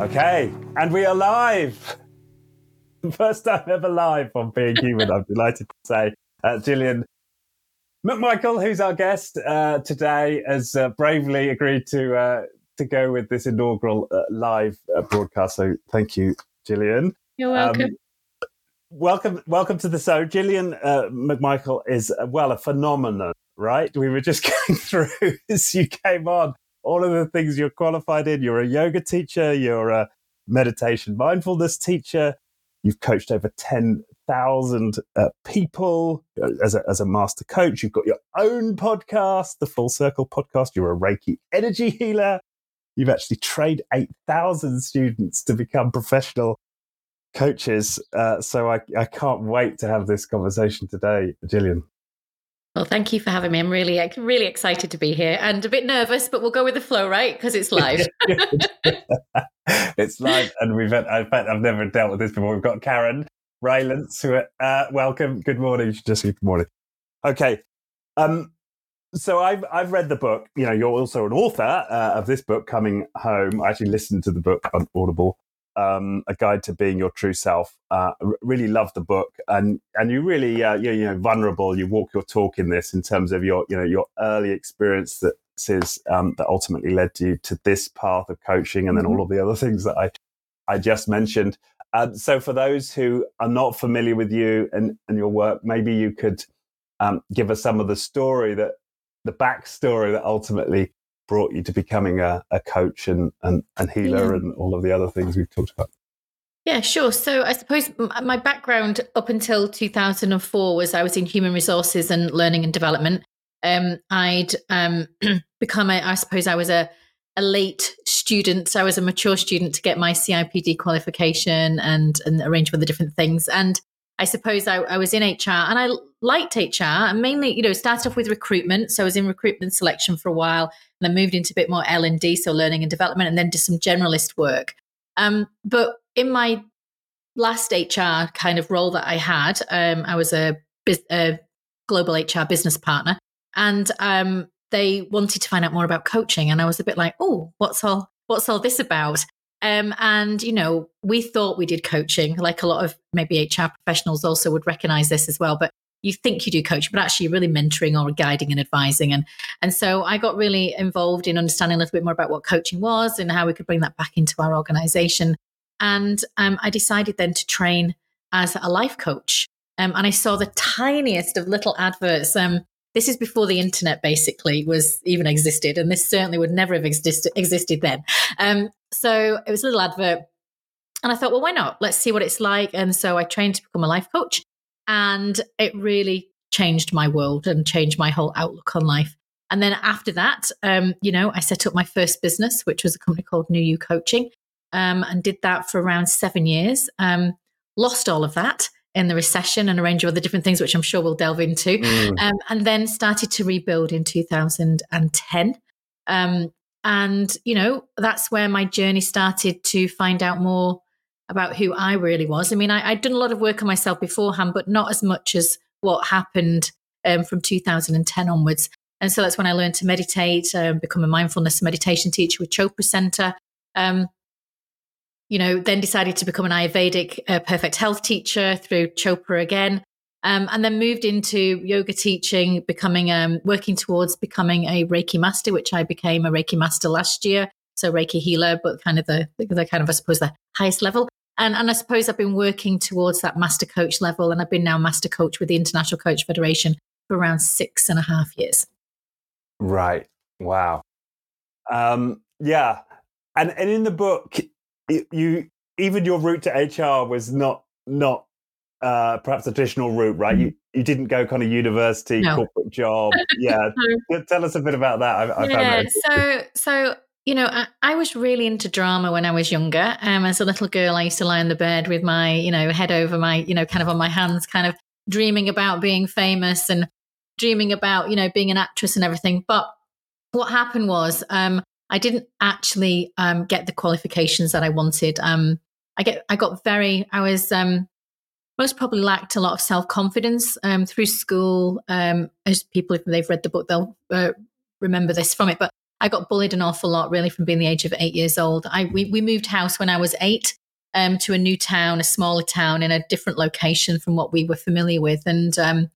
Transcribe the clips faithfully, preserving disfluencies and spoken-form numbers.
Okay, and we are live. The first time ever live on Being Human, I'm delighted to say. Uh, Gillian McMichael, who's our guest uh, today, has uh, bravely agreed to uh, to go with this inaugural uh, live uh, broadcast. So thank you, Gillian. You're welcome. Um, welcome welcome to the show. Gillian uh, McMichael is, uh, well, a phenomenon, right? We were just going through as you came on. All of the things you're qualified in. You're a yoga teacher. You're a meditation mindfulness teacher. You've coached over ten thousand uh, people as a, as a master coach. You've got your own podcast, the Full Circle Podcast. You're a Reiki energy healer. You've actually trained eight thousand students to become professional coaches. Uh, so I, I can't wait to have this conversation today, Gillian. Well, thank you for having me. I'm really, really excited to be here and a bit nervous, but we'll go with the flow, right? Because it's live. It's live, and we've had, in fact, I've never dealt with this before. We've got Karen Rylance, who, uh, welcome. Good morning, Jesse. Good morning. Okay. Um, so I've I've read the book. You know, you're also an author uh, of this book, Coming Home. I actually listened to the book on Audible, um, A Guide to Being Your True Self. Uh, really love the book, and and you really uh, you're, you know, vulnerable. You walk your talk in this in terms of your you know your early experience that is um, that ultimately led you to this path of coaching, and then all of the other things that I I just mentioned. Um, so for those who are not familiar with you and and your work, maybe you could um, give us some of the story that the backstory that ultimately brought you to becoming a, a coach and, and, and healer yeah. and all of the other things we've talked about? Yeah, sure. So I suppose my background up until two thousand four was I was in human resources and learning and development. Um, I'd um, become, a, I suppose I was a, a late student. So I was a mature student to get my C I P D qualification and, and arrange with the different things. And I suppose I, I was in H R and I liked H R and mainly, you know, started off with recruitment. So I was in recruitment selection for a while and I moved into a bit more L and D, so learning and development, and then did some generalist work. Um, but in my last H R kind of role that I had, um, I was a, a global H R business partner, and um, they wanted to find out more about coaching. And I was a bit like, oh, what's all, what's all this about? Um, and, you know, we thought we did coaching, like a lot of maybe H R professionals also would recognize this as well. But you think you do coaching, but actually you're really mentoring or guiding and advising. And and so I got really involved in understanding a little bit more about what coaching was and how we could bring that back into our organization. And um, I decided then to train as a life coach. Um, and I saw the tiniest of little adverts. Um, this is before the internet basically was even existed. And this certainly would never have existed existed then. Um, so it was a little advert. And I thought, well, why not? Let's see what it's like. And so I trained to become a life coach. And it really changed my world and changed my whole outlook on life. And then after that, um, you know, I set up my first business, which was a company called New You Coaching, um, and did that for around seven years. Um, lost all of that in the recession and a range of other different things, which I'm sure we'll delve into. Mm. Um, and then started to rebuild in two thousand ten. Um, and, you know, that's where my journey started to find out more about who I really was. I mean, I, I'd done a lot of work on myself beforehand, but not as much as what happened um, from two thousand ten onwards. And so that's when I learned to meditate, um, become a mindfulness and meditation teacher with Chopra Center. Um, you know, then decided to become an Ayurvedic uh, perfect health teacher through Chopra again, um, and then moved into yoga teaching, becoming um, working towards becoming a Reiki master, which I became a Reiki master last year. So Reiki healer, but kind of the, the kind of I suppose the highest level. And, and I suppose I've been working towards that master coach level, and I've been now master coach with the International Coach Federation for around six and a half years. Right. Wow. Um, yeah. And and in the book, it, you even your route to H R was not not uh, perhaps a traditional route, right? You you didn't go kind of university, no. corporate job. Yeah. Tell us a bit about that. I, I yeah. Found that. So so. You know, I, I was really into drama when I was younger. Um, as a little girl, I used to lie on the bed with my, you know, head over my, you know, kind of on my hands, kind of dreaming about being famous and dreaming about, you know, being an actress and everything. But what happened was um, I didn't actually um, get the qualifications that I wanted. Um, I get, I got very, I was um, most probably lacked a lot of self-confidence um, through school. Um, as people, if they've read the book, they'll uh, remember this from it. But I got bullied an awful lot, really, from being the age of eight years old. I we, we moved house when I was eight um, to a new town, a smaller town in a different location from what we were familiar with. And, um,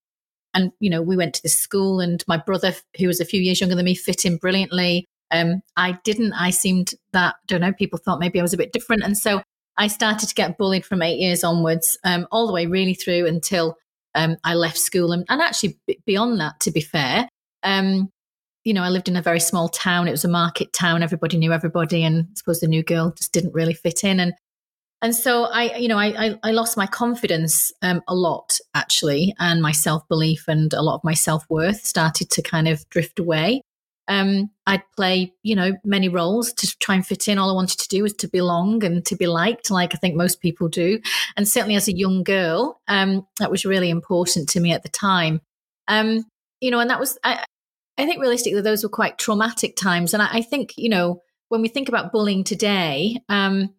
and you know, we went to this school, and my brother, who was a few years younger than me, fit in brilliantly. Um, I didn't. I seemed that, I don't know, people thought maybe I was a bit different. And so I started to get bullied from eight years onwards, um, all the way really through until um, I left school. And, and actually beyond that, to be fair, um, you know, I lived in a very small town. It was a market town. Everybody knew everybody. And I suppose the new girl just didn't really fit in. And and so I, you know, I I, I lost my confidence um, a lot, actually, and my self-belief and a lot of my self-worth started to kind of drift away. Um, I'd play, you know, many roles to try and fit in. All I wanted to do was to belong and to be liked, like I think most people do. And certainly as a young girl, um, that was really important to me at the time. Um, you know, and that was, I, I think realistically, those were quite traumatic times. And I, I think, you know, when we think about bullying today, um,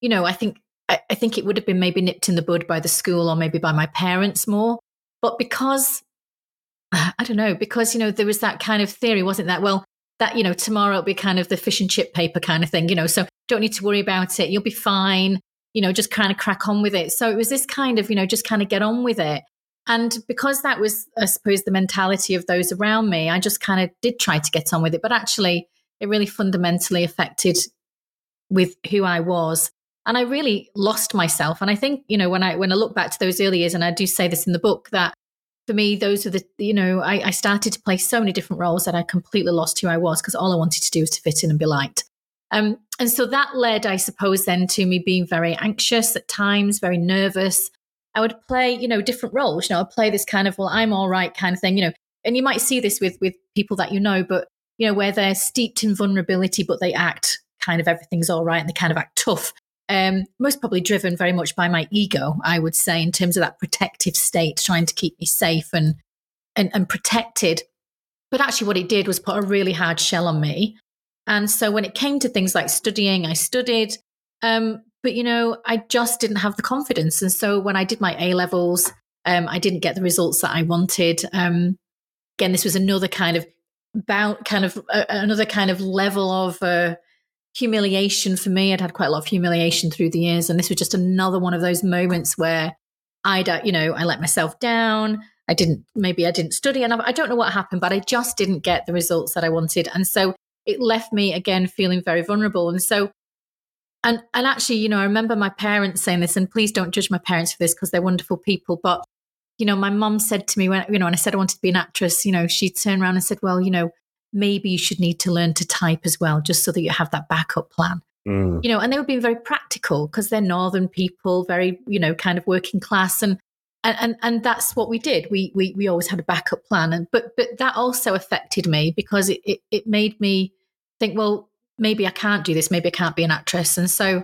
you know, I think, I, I think it would have been maybe nipped in the bud by the school or maybe by my parents more. But because I don't know, because, you know, there was that kind of theory, wasn't that? Well, that, you know, tomorrow it'll be kind of the fish and chip paper kind of thing, you know, so don't need to worry about it. You'll be fine, you know, just kind of crack on with it. So it was this kind of, you know, just kind of get on with it. And because that was, I suppose, the mentality of those around me, I just kind of did try to get on with it. But actually, it really fundamentally affected with who I was. And I really lost myself. And I think, you know, when I when I look back to those early years, and I do say this in the book, that for me, those are the, you know, I, I started to play so many different roles that I completely lost who I was, because all I wanted to do was to fit in and be liked. Um, and so that led, I suppose, then to me being very anxious at times, very nervous. I would play, you know, different roles. You know, I'd play this kind of, well, I'm all right kind of thing, you know, and you might see this with with people that you know, but, you know, where they're steeped in vulnerability, but they act kind of everything's all right and they kind of act tough. Um, most probably driven very much by my ego, I would say, in terms of that protective state, trying to keep me safe and, and and protected. But actually what it did was put a really hard shell on me. And so when it came to things like studying, I studied, um, but, you know, I just didn't have the confidence. And so when I did my A-levels, um, I didn't get the results that I wanted. Um, again, this was another kind of, about kind of uh, another kind of level of uh, humiliation for me. I'd had quite a lot of humiliation through the years. And this was just another one of those moments where I'd, you know, I let myself down. I didn't, maybe I didn't study enough. I don't know what happened, but I just didn't get the results that I wanted. And so it left me again, feeling very vulnerable. And so, and, and actually, you know, I remember my parents saying this, and please don't judge my parents for this because they're wonderful people. But, you know, my mum said to me when, you know, when I said I wanted to be an actress, you know, she turned around and said, well, you know, maybe you should need to learn to type as well, just so that you have that backup plan. Mm. You know, and they were being very practical because they're northern people, very, you know, kind of working class. And, and, and, and that's what we did. We, we, we always had a backup plan. And, but, but that also affected me because it, it, it made me think, well, maybe I can't do this. Maybe I can't be an actress. And so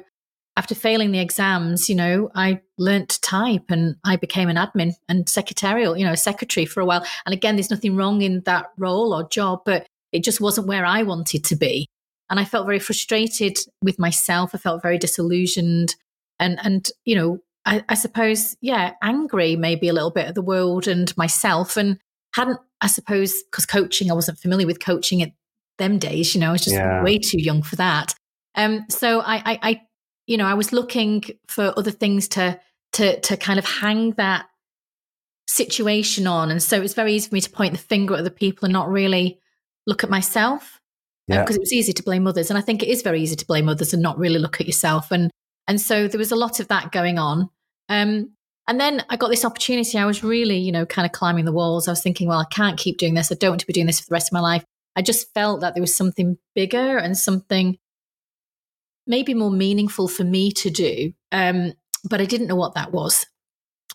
after failing the exams, you know, I learned to type and I became an admin and secretarial, you know, secretary for a while. And again, there's nothing wrong in that role or job, but it just wasn't where I wanted to be. And I felt very frustrated with myself. I felt very disillusioned and, and you know, I, I suppose, yeah, angry maybe a little bit at the world and myself. And hadn't, I suppose, because coaching, I wasn't familiar with coaching at them days, you know, I was just yeah. way too young for that. Um, so I, I, I, you know, I was looking for other things to, to, to kind of hang that situation on. And so it was very easy for me to point the finger at other people and not really look at myself, because yeah. um, it was easy to blame others. And I think it is very easy to blame others and not really look at yourself. And and so there was a lot of that going on. Um, and then I got this opportunity. I was really, you know, kind of climbing the walls. I was thinking, well, I can't keep doing this. I don't want to be doing this for the rest of my life. I just felt that there was something bigger and something maybe more meaningful for me to do, um, but I didn't know what that was.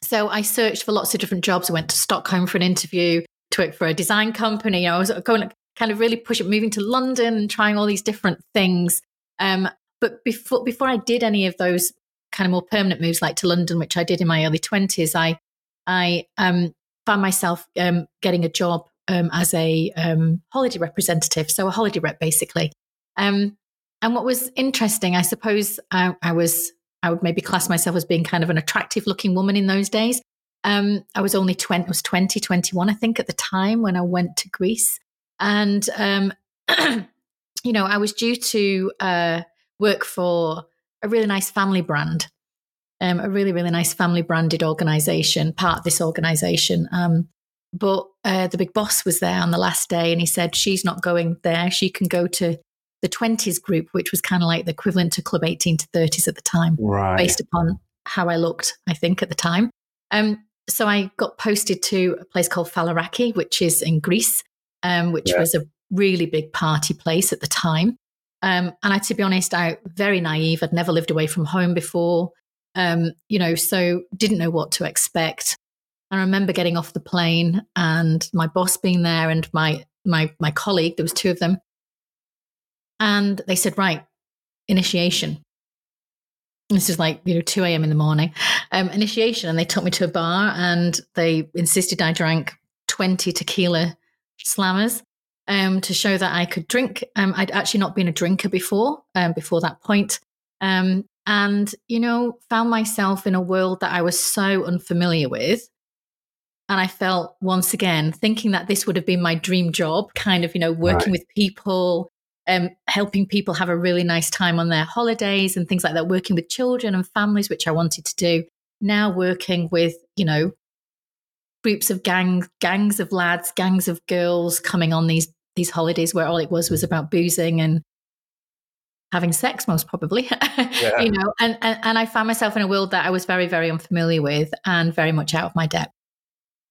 So I searched for lots of different jobs. I went to Stockholm for an interview, to work for a design company. You know, I was going kind of really push it, moving to London and trying all these different things. Um, but before before I did any of those kind of more permanent moves, like to London, which I did in my early twenties, I I um, found myself um, getting a job um, as a um, holiday representative, so a holiday rep basically. Um, and what was interesting, I suppose, I, I was I would maybe class myself as being kind of an attractive looking woman in those days. Um, I was only twenty, I was twenty, twenty-one, I think, at the time when I went to Greece. And um, you know, I was due to uh, work for a really nice family brand, um, a really, really nice family branded organization, part of this organization. Um, but uh, the big boss was there on the last day and he said, she's not going there. She can go to the twenties group, which was kind of like the equivalent to Club eighteen to thirties at the time, right, based upon how I looked, I think, at the time. Um, so I got posted to a place called Faliraki, which is in Greece, um, which yeah. was a really big party place at the time. Um, and I, to be honest, I very naive. I'd never lived away from home before, um, you know, so didn't know what to expect. I remember getting off the plane and my boss being there and my my my colleague, there was two of them. And they said, right, initiation. This is like, you know, two a.m. in the morning, um, initiation. And they took me to a bar and they insisted I drank twenty tequila slammers um, to show that I could drink. Um, I'd actually not been a drinker before, um, before that point. Um, and, you know, found myself in a world that I was so unfamiliar with. And I felt once again, thinking that this would have been my dream job, kind of, you know, working right. with people, Um, helping people have a really nice time on their holidays and things like that, working with children and families, which I wanted to do. Now working with, you know, groups of gangs, gangs of lads, gangs of girls coming on these these holidays where all it was was about boozing and having sex, most probably, yeah. you know. And, and and I found myself in a world that I was very, very unfamiliar with and very much out of my depth.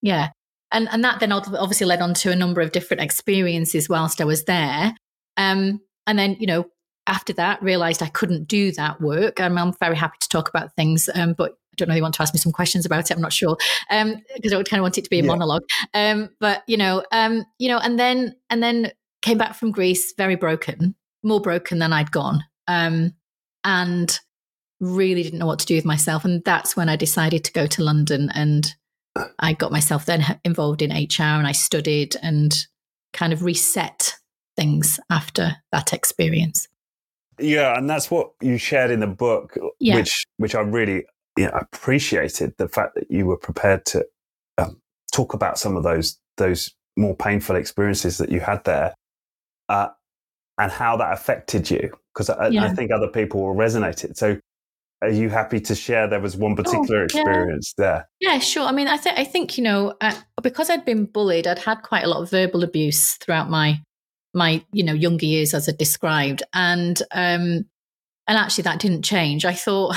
Yeah, and and that then obviously led on to a number of different experiences whilst I was there. Um, and then, you know, after that, realized I couldn't do that work. I'm, I'm very happy to talk about things, um, but I don't know if you want to ask me some questions about it. I'm not sure, um, because I would kind of want it to be a yeah. monologue. Um, but you know, um, you know, and then and then came back from Greece very broken, more broken than I'd gone, um, and really didn't know what to do with myself. And that's when I decided to go to London, and I got myself then involved in H R, and I studied and kind of reset things after that experience. Yeah, and that's what you shared in the book, yeah. which which I really yeah, appreciated, the fact that you were prepared to um, talk about some of those those more painful experiences that you had there, uh, and how that affected you, because I, yeah. I think other people will resonate it. So are you happy to share? There was one particular oh, experience yeah. there. Yeah, sure. I mean, I, th- I think, you know, uh, because I'd been bullied, I'd had quite a lot of verbal abuse throughout my my, you know, younger years, as I described. And, um, and actually that didn't change. I thought,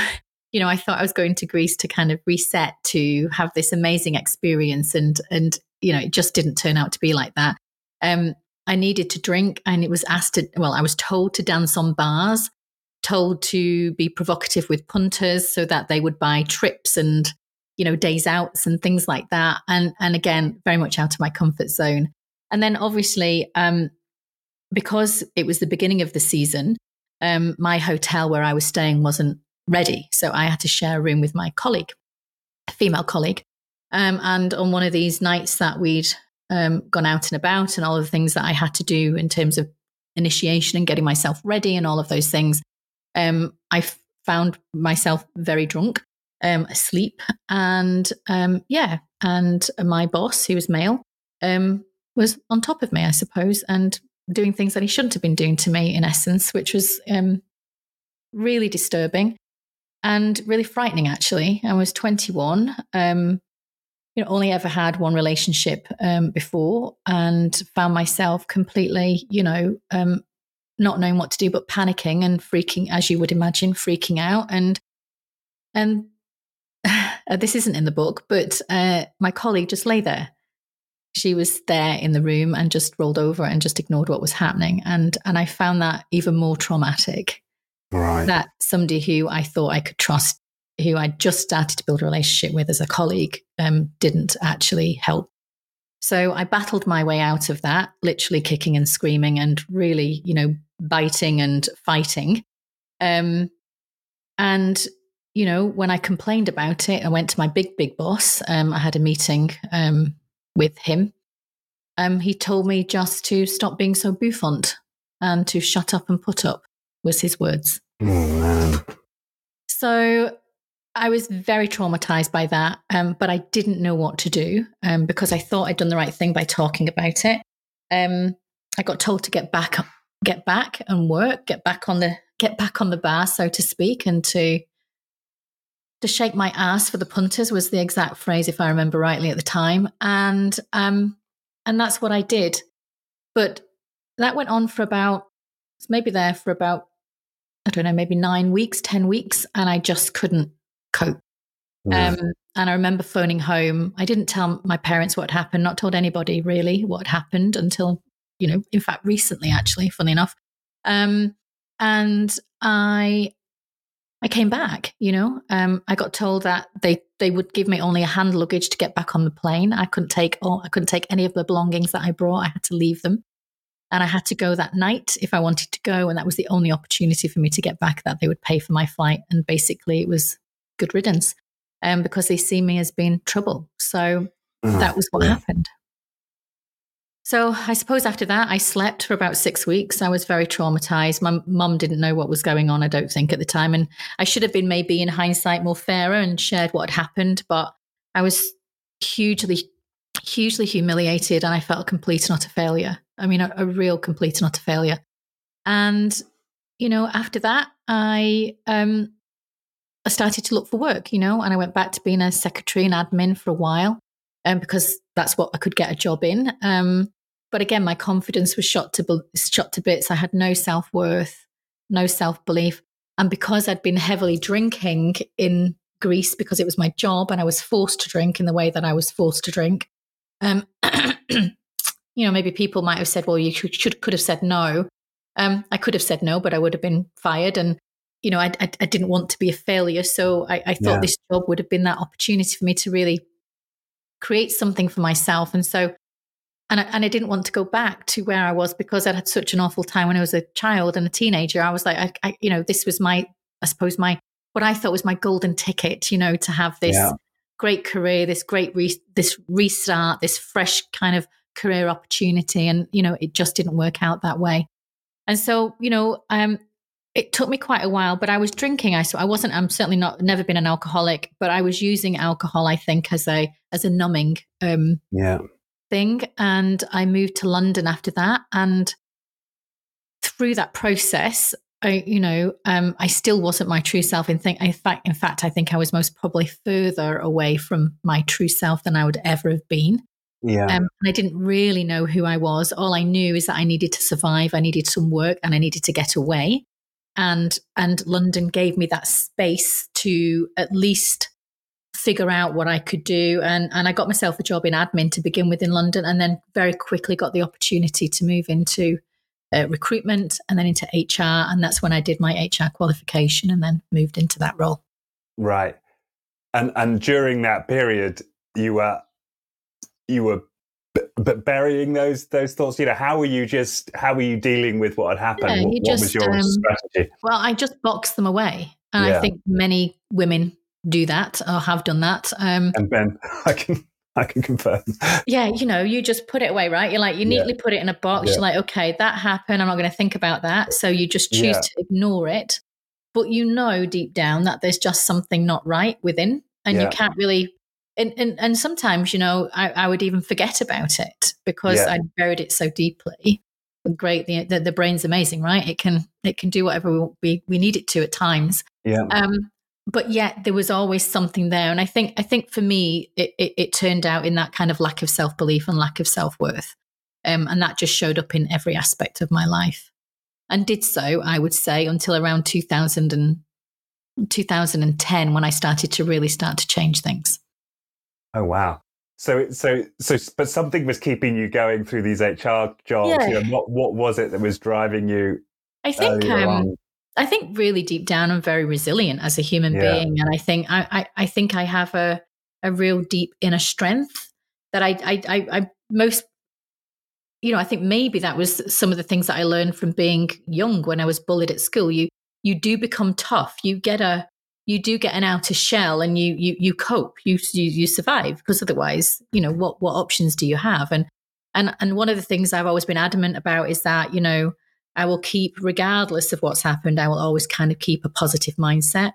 you know, I thought I was going to Greece to kind of reset, to have this amazing experience. And, and, you know, it just didn't turn out to be like that. Um, I needed to drink, and it was asked to, well, I was told to dance on bars, told to be provocative with punters so that they would buy trips and, you know, days outs and things like that. And, and again, very much out of my comfort zone. And then obviously, um, because it was the beginning of the season, um, my hotel where I was staying wasn't ready. So I had to share a room with my colleague, a female colleague. Um, and on one of these nights that we'd um, gone out and about, and all of the things that I had to do in terms of initiation and getting myself ready and all of those things, um, I f- found myself very drunk, um, asleep. And um, yeah, and my boss, who was male, um, was on top of me, I suppose, and doing things that he shouldn't have been doing to me, in essence, which was um, really disturbing and really frightening, actually. I was twenty-one, um, you know, only ever had one relationship um, before, and found myself completely, you know, um, not knowing what to do, but panicking and freaking, as you would imagine, freaking out. And and this isn't in the book, but uh, my colleague just lay there. She was there in the room and just rolled over and just ignored what was happening. And and I found that even more traumatic. Right. That somebody who I thought I could trust, who I just started to build a relationship with as a colleague, um, didn't actually help. So I battled my way out of that, literally kicking and screaming and really, you know, biting and fighting. Um, and, you know, when I complained about it, I went to my big, big boss. Um, I had a meeting um with him. Um, he told me just to stop being so bouffant and to shut up and put up, was his words. Oh, man. So I was very traumatized by that, um, but I didn't know what to do, um, because I thought I'd done the right thing by talking about it. Um, I got told to get back get back and work, get back on the get back on the bar, so to speak, and to to shake my ass for the punters was the exact phrase, if I remember rightly at the time. And um, and that's what I did. But that went on for about, maybe there for about, I don't know, maybe nine weeks, ten weeks, and I just couldn't cope. Mm. Um, and I remember phoning home. I didn't tell my parents what had happened, not told anybody really what had happened until, you know, in fact, recently, actually, funny enough. Um, and I I came back, you know. Um, I got told that they, they would give me only a hand luggage to get back on the plane. I couldn't take all, I couldn't take any of the belongings that I brought. I had to leave them. And I had to go that night if I wanted to go. And that was the only opportunity for me to get back, that they would pay for my flight. And basically it was good riddance um, because they see me as being trouble. So mm, that was what yeah. happened. So I suppose after that, I slept for about six weeks. I was very traumatized. My mum didn't know what was going on, I don't think, at the time. And I should have been maybe in hindsight more fairer and shared what had happened. But I was hugely, hugely humiliated, and I felt a complete and utter failure. I mean, a, a real complete and utter failure. And, you know, after that, I um, I started to look for work, you know, and I went back to being a secretary and admin for a while um, because that's what I could get a job in. Um, but again, my confidence was shot to, shot to bits. I had no self-worth, no self-belief. And because I'd been heavily drinking in Greece because it was my job and I was forced to drink in the way that I was forced to drink, um you know, maybe people might have said, well, you should, should could have said no. Um, I could have said no, but I would have been fired. And, you know, I, I, I didn't want to be a failure. So I, I thought yeah. this job would have been that opportunity for me to really create something for myself. And so, and I, and I didn't want to go back to where I was because I'd had such an awful time when I was a child and a teenager. I was like, I, I you know, this was my, I suppose my, what I thought was my golden ticket, you know, to have this yeah. great career, this great, re- this restart, this fresh kind of career opportunity. And, you know, it just didn't work out that way. And so, you know, um, it took me quite a while, but I was drinking. I, so I wasn't, I'm certainly not, never been an alcoholic, but I was using alcohol, I think, as a, as a numbing, um, yeah. thing. And I moved to London after that. And through that process, I, you know, um, I still wasn't my true self. In think, in fact, in fact, I think I was most probably further away from my true self than I would ever have been. Yeah. Um, and I didn't really know who I was. All I knew is that I needed to survive. I needed some work and I needed to get away. And, and London gave me that space to at least figure out what I could do. And, and I got myself a job in admin to begin with in London, and then very quickly got the opportunity to move into uh, recruitment and then into H R. And that's when I did my H R qualification and then moved into that role. Right. And, and during that period, you were... you were b- b- burying those those thoughts, you know. How were you just how were you dealing with what had happened? Yeah, what, what just, was your um, strategy? Well, I just boxed them away, and yeah. I think many women do that or have done that. Um, and Ben, I can I can confirm. Yeah, you know, you just put it away, right? You're like, you neatly yeah. put it in a box. Yeah. You're like, okay, that happened. I'm not going to think about that. So you just choose yeah. to ignore it, but you know deep down that there's just something not right within, and yeah. you can't really. And, and and sometimes, you know, I, I would even forget about it because yeah. I buried it so deeply. Great, the, the the brain's amazing, right? It can it can do whatever we we need it to at times. Yeah. Um. But yet there was always something there, and I think I think for me it it, it turned out in that kind of lack of self belief and lack of self worth, um, and that just showed up in every aspect of my life, and did so, I would say, until around two thousand and twenty ten when I started to really start to change things. Oh wow! So, so, so, but something was keeping you going through these H R jobs. Yeah. You know, what, what was it that was driving you? I think, um, I think, really deep down, I'm very resilient as a human yeah. being, and I think, I, I, I think I have a, a real deep inner strength that I, I, I, I most, you know, I think maybe that was some of the things that I learned from being young when I was bullied at school. You, you do become tough. You get a. You do get an outer shell, and you you you cope, you you you survive, because otherwise, you know, what what options do you have? And and and one of the things I've always been adamant about is that, you know, I will keep, regardless of what's happened, I will always kind of keep a positive mindset,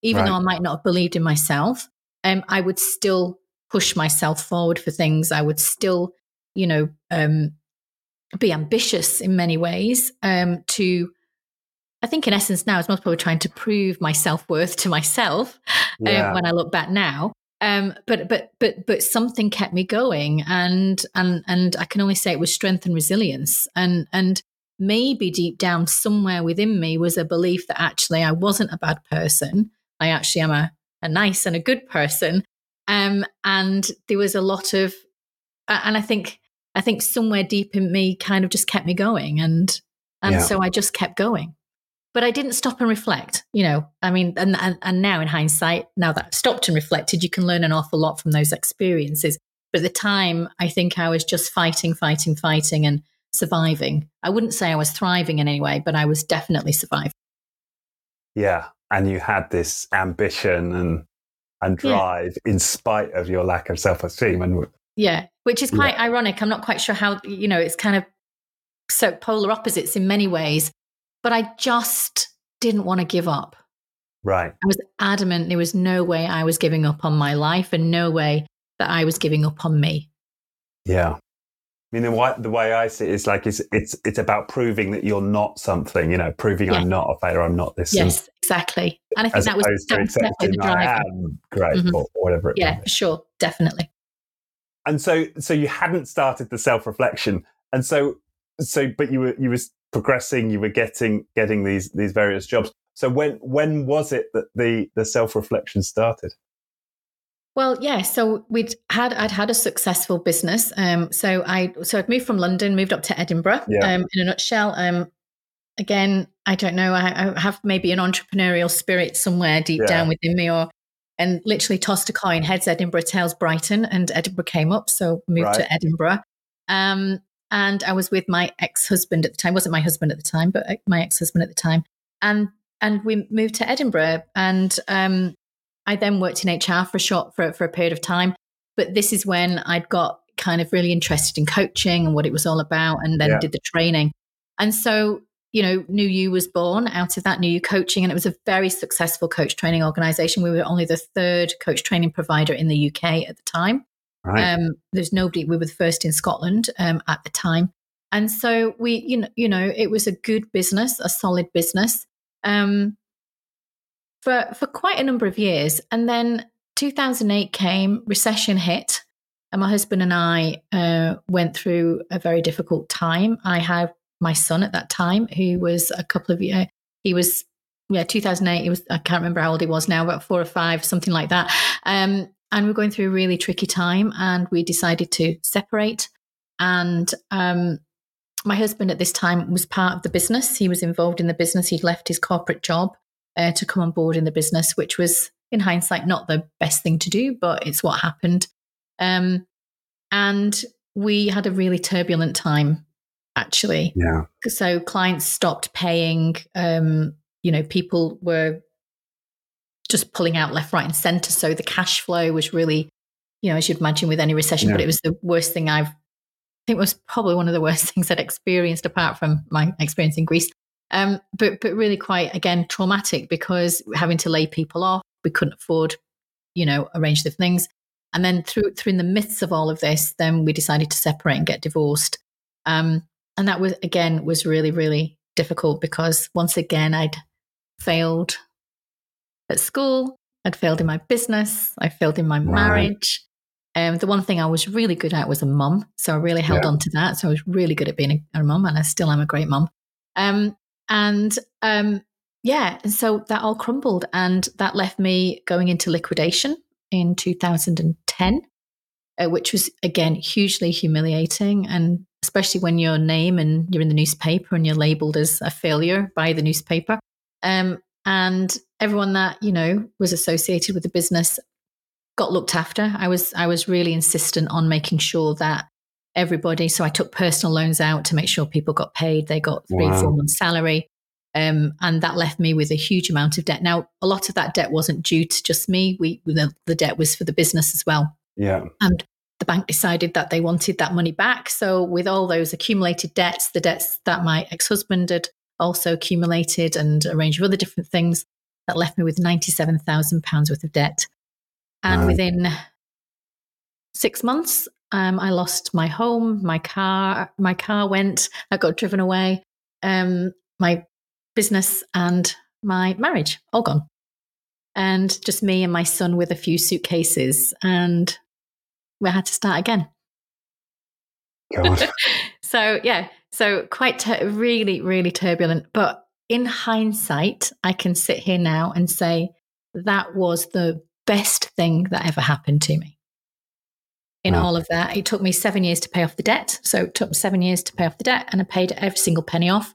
even right. though I might not have believed in myself. Um, I would still push myself forward for things. I would still, you know, um, be ambitious in many ways, um, to, I think in essence now, as most people are trying to prove my self-worth to myself, yeah. um, when I look back now. Um, but but but but something kept me going, and and and I can only say it was strength and resilience. And and maybe deep down somewhere within me was a belief that actually I wasn't a bad person. I actually am a, a nice and a good person. Um, and there was a lot of, and I think I think somewhere deep in me kind of just kept me going, and and yeah. so I just kept going. But I didn't stop and reflect, you know, I mean, and, and and now in hindsight, now that I've stopped and reflected, you can learn an awful lot from those experiences. But at the time, I think I was just fighting, fighting, fighting and surviving. I wouldn't say I was thriving in any way, but I was definitely surviving. Yeah. And you had this ambition and and drive yeah. in spite of your lack of self-esteem. And yeah, which is quite yeah. ironic. I'm not quite sure how, you know, it's kind of so polar opposites in many ways. But I just didn't want to give up. Right. I was adamant there was no way I was giving up on my life and no way that I was giving up on me. Yeah. I mean, the way, the way I see it is like, it's, it's, it's about proving that you're not something, you know, proving yes. I'm not a failure, I'm not this. Yes, and, exactly. And I think that was definitely the drive. I am grateful, mm-hmm. or whatever it is. Yeah, for sure. Definitely. And so, so you hadn't started the self-reflection. And so, so, but you were, you were, progressing, you were getting getting these these various jobs. So when when was it that the the self-reflection started? Well, yeah, so we'd had I'd had a successful business. Um so I so I'd moved from London, moved up to Edinburgh. Yeah. Um in a nutshell. Um again, I don't know, I, I have maybe an entrepreneurial spirit somewhere deep yeah. down within me, or and literally tossed a coin, heads Edinburgh, tails Brighton, and Edinburgh came up. So moved right. to Edinburgh. Um And I was with my ex-husband at the time. It wasn't my husband at the time, but my ex-husband at the time. And and we moved to Edinburgh. And um, I then worked in H R for a short for for a period of time. But this is when I'd got kind of really interested in coaching and what it was all about, and then yeah. did the training. And so, you know, New You was born out of that, New You Coaching, and it was a very successful coach training organization. We were only the third coach training provider in the U K at the time. Right. Um, there's nobody, we were the first in Scotland um, at the time. And so we, you know, you know, it was a good business, a solid business um, for, for quite a number of years. And then two thousand eight came, recession hit, and my husband and I uh, went through a very difficult time. I had my son at that time, who was a couple of years, he was, yeah, two thousand eight, he was, I can't remember how old he was now, about four or five, something like that. Um, And we were going through a really tricky time, and we decided to separate. And um, my husband at this time was part of the business. He was involved in the business. He'd left his corporate job uh, to come on board in the business, which was, in hindsight, not the best thing to do, but it's what happened. Um, and we had a really turbulent time, actually. Yeah. So clients stopped paying. Um, you know, people were just pulling out left, right, and center. So the cash flow was really, you know, as you'd imagine with any recession, yeah. but it was the worst thing I've, I think it was probably one of the worst things I'd experienced apart from my experience in Greece. Um, but, but really quite, again, traumatic, because having to lay people off, we couldn't afford, you know, a range of things. And then through, through in the midst of all of this, then we decided to separate and get divorced. Um, and that was, again, was really, really difficult, because once again, I'd failed at school, I'd failed in my business, I failed in my wow. marriage. Um, the one thing I was really good at was a mum. So I really held yeah. on to that. So I was really good at being a, a mum, and I still am a great mum. Um, and um, yeah, and so that all crumbled, and that left me going into liquidation in two thousand ten, uh, which was, again, hugely humiliating. And especially when your name and you're in the newspaper and you're labeled as a failure by the newspaper. Um, and everyone that, you know, was associated with the business got looked after. I was I was really insistent on making sure that everybody, so I took personal loans out to make sure people got paid. They got three, wow. four months salary. Um, and that left me with a huge amount of debt. Now, a lot of that debt wasn't due to just me. We the, the debt was for the business as well. Yeah. And the bank decided that they wanted that money back. So with all those accumulated debts, the debts that my ex-husband had also accumulated, and a range of other different things, that left me with ninety-seven thousand pounds worth of debt. And wow. within six months, Um, I lost my home, my car, my car went, I got driven away, um, my business and my marriage, all gone. And just me and my son with a few suitcases, and we had to start again. God. So, yeah, so quite tur- really, really turbulent. But in hindsight, I can sit here now and say that was the best thing that ever happened to me. In wow. all of that, it took me seven years to pay off the debt. So it took me seven years to pay off the debt, and I paid every single penny off.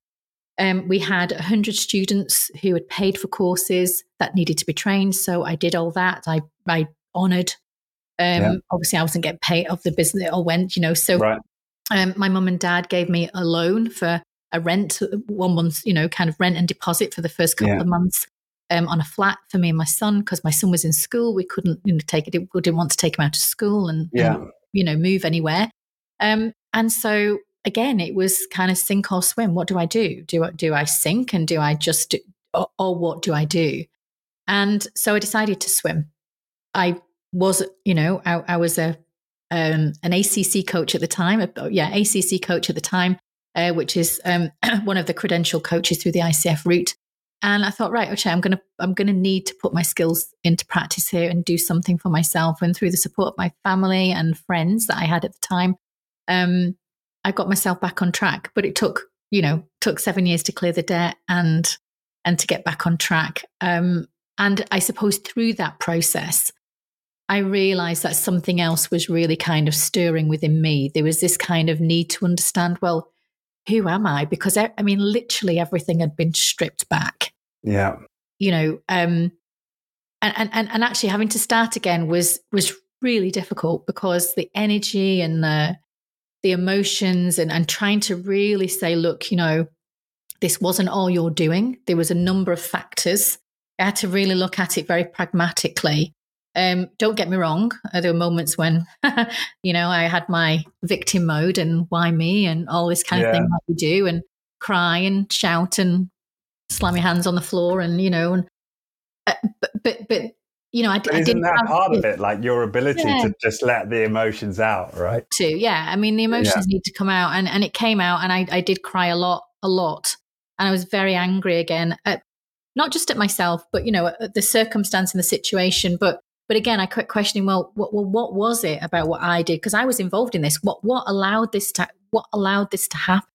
Um, we had one hundred students who had paid for courses that needed to be trained. So I did all that. I, I honoured. Um, yeah. Obviously, I wasn't getting paid off the business. It all went, you know. So right. um, my mum and dad gave me a loan for a rent, one month, you know, kind of rent and deposit for the first couple yeah. of months. Um, on a flat for me and my son, because my son was in school. We couldn't, you know, take it. We didn't want to take him out of school and, yeah. and you know, move anywhere. Um, and so again, it was kind of sink or swim. What do I do? Do I, do I sink and do I just, do, or, or what do I do? And so I decided to swim. I was, you know, I, I was a um, an A C C coach at the time. A, yeah, A C C coach at the time, uh, which is um, one of the credential coaches through the I C F route. And I thought, right, okay, I'm gonna, I'm gonna need to put my skills into practice here and do something for myself. And through the support of my family and friends that I had at the time, um, I got myself back on track. But it took, you know, took seven years to clear the debt and and to get back on track. Um, and I suppose through that process, I realized that something else was really kind of stirring within me. There was this kind of need to understand, well, who am I? Because I, I mean, literally everything had been stripped back. Yeah. You know, um, and, and, and actually having to start again was, was really difficult, because the energy and the, the emotions and, and trying to really say, look, you know, this wasn't all you're doing. There was a number of factors. I had to really look at it very pragmatically. Um, don't get me wrong. There were moments when, you know, I had my victim mode and why me and all this kind yeah. of thing that you do, and cry and shout and slam your hands on the floor and, you know, and uh, but, but, but, you know, I, but I didn't. Isn't that part of it? Like your ability yeah. to just let the emotions out, right? To, yeah. I mean, the emotions yeah. need to come out, and, and it came out, and I, I did cry a lot, a lot. And I was very angry again, at, not just at myself, but, you know, at the circumstance and the situation, but But again, I quit questioning, well, what, well, what was it about what I did? Because I was involved in this. What, what allowed this to, what allowed this to happen?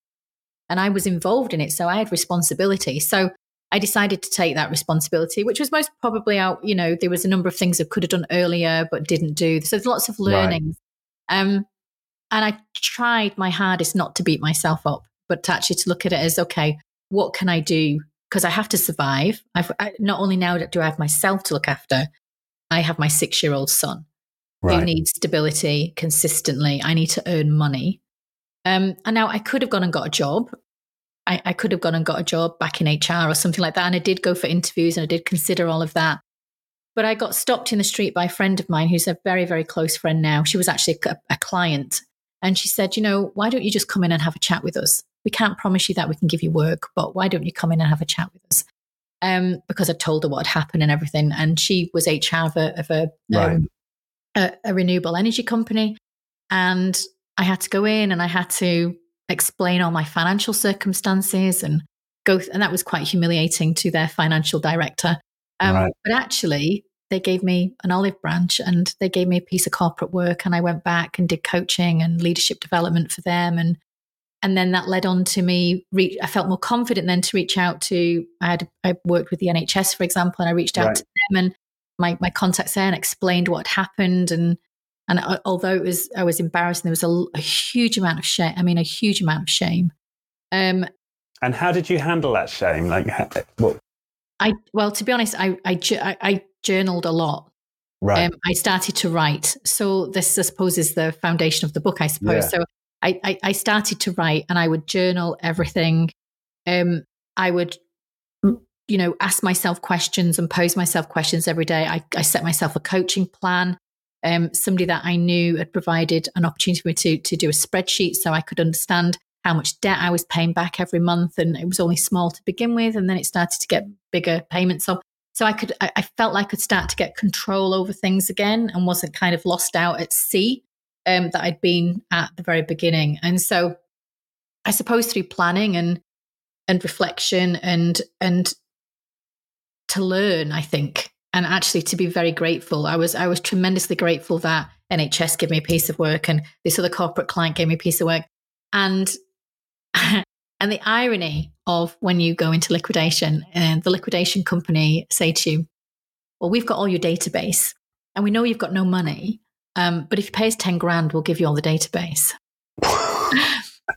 And I was involved in it, so I had responsibility. So I decided to take that responsibility, which was most probably out. You know, there was a number of things I could have done earlier, but didn't do. So there's lots of learning. Right. Um, and I tried my hardest not to beat myself up, but to actually to look at it as, okay, what can I do? Because I have to survive. I've I, not only now do I have myself to look after, I have my six-year-old son right. who needs stability consistently. I need to earn money. Um, and now I could have gone and got a job. I, I could have gone and got a job back in H R or something like that. And I did go for interviews, and I did consider all of that. But I got stopped in the street by a friend of mine who's a very, very close friend now. She was actually a, a client. And she said, you know, why don't you just come in and have a chat with us? We can't promise you that we can give you work, but why don't you come in and have a chat with us? Um, because I told her what had happened and everything. And she was H R of, a, of a, right. um, a, a renewable energy company. And I had to go in and I had to explain all my financial circumstances and go. Th- and that was quite humiliating to their financial director. Um, right. But actually, they gave me an olive branch and they gave me a piece of corporate work. And I went back and did coaching and leadership development for them. And And then that led on to me, re- I felt more confident then to reach out to, I had I worked with the N H S, for example, and I reached out right. to them and my, my contacts there and explained what had happened. And and I, although it was, I was embarrassed, and there was a, a huge amount of shame, I mean, a huge amount of shame. Um, and how did you handle that shame? Like, what? I Well, to be honest, I, I, I, I journaled a lot. Right. Um, I started to write. So this, I suppose, is the foundation of the book, I suppose. Yeah. So I, I started to write and I would journal everything. Um, I would, you know, ask myself questions and pose myself questions every day. I, I set myself a coaching plan. Um, somebody that I knew had provided an opportunity for me to, to do a spreadsheet so I could understand how much debt I was paying back every month. And it was only small to begin with. And then it started to get bigger payments up. So I could, I, I felt like I could start to get control over things again and wasn't kind of lost out at sea. um, that I'd been at the very beginning. And so I suppose through planning and and reflection and and to learn, I think, and actually to be very grateful. I was I was tremendously grateful that N H S gave me a piece of work and this other corporate client gave me a piece of work. And and the irony of when you go into liquidation and the liquidation company say to you, well, we've got all your database and we know you've got no money, um, but if you pay us ten grand, we'll give you all the database.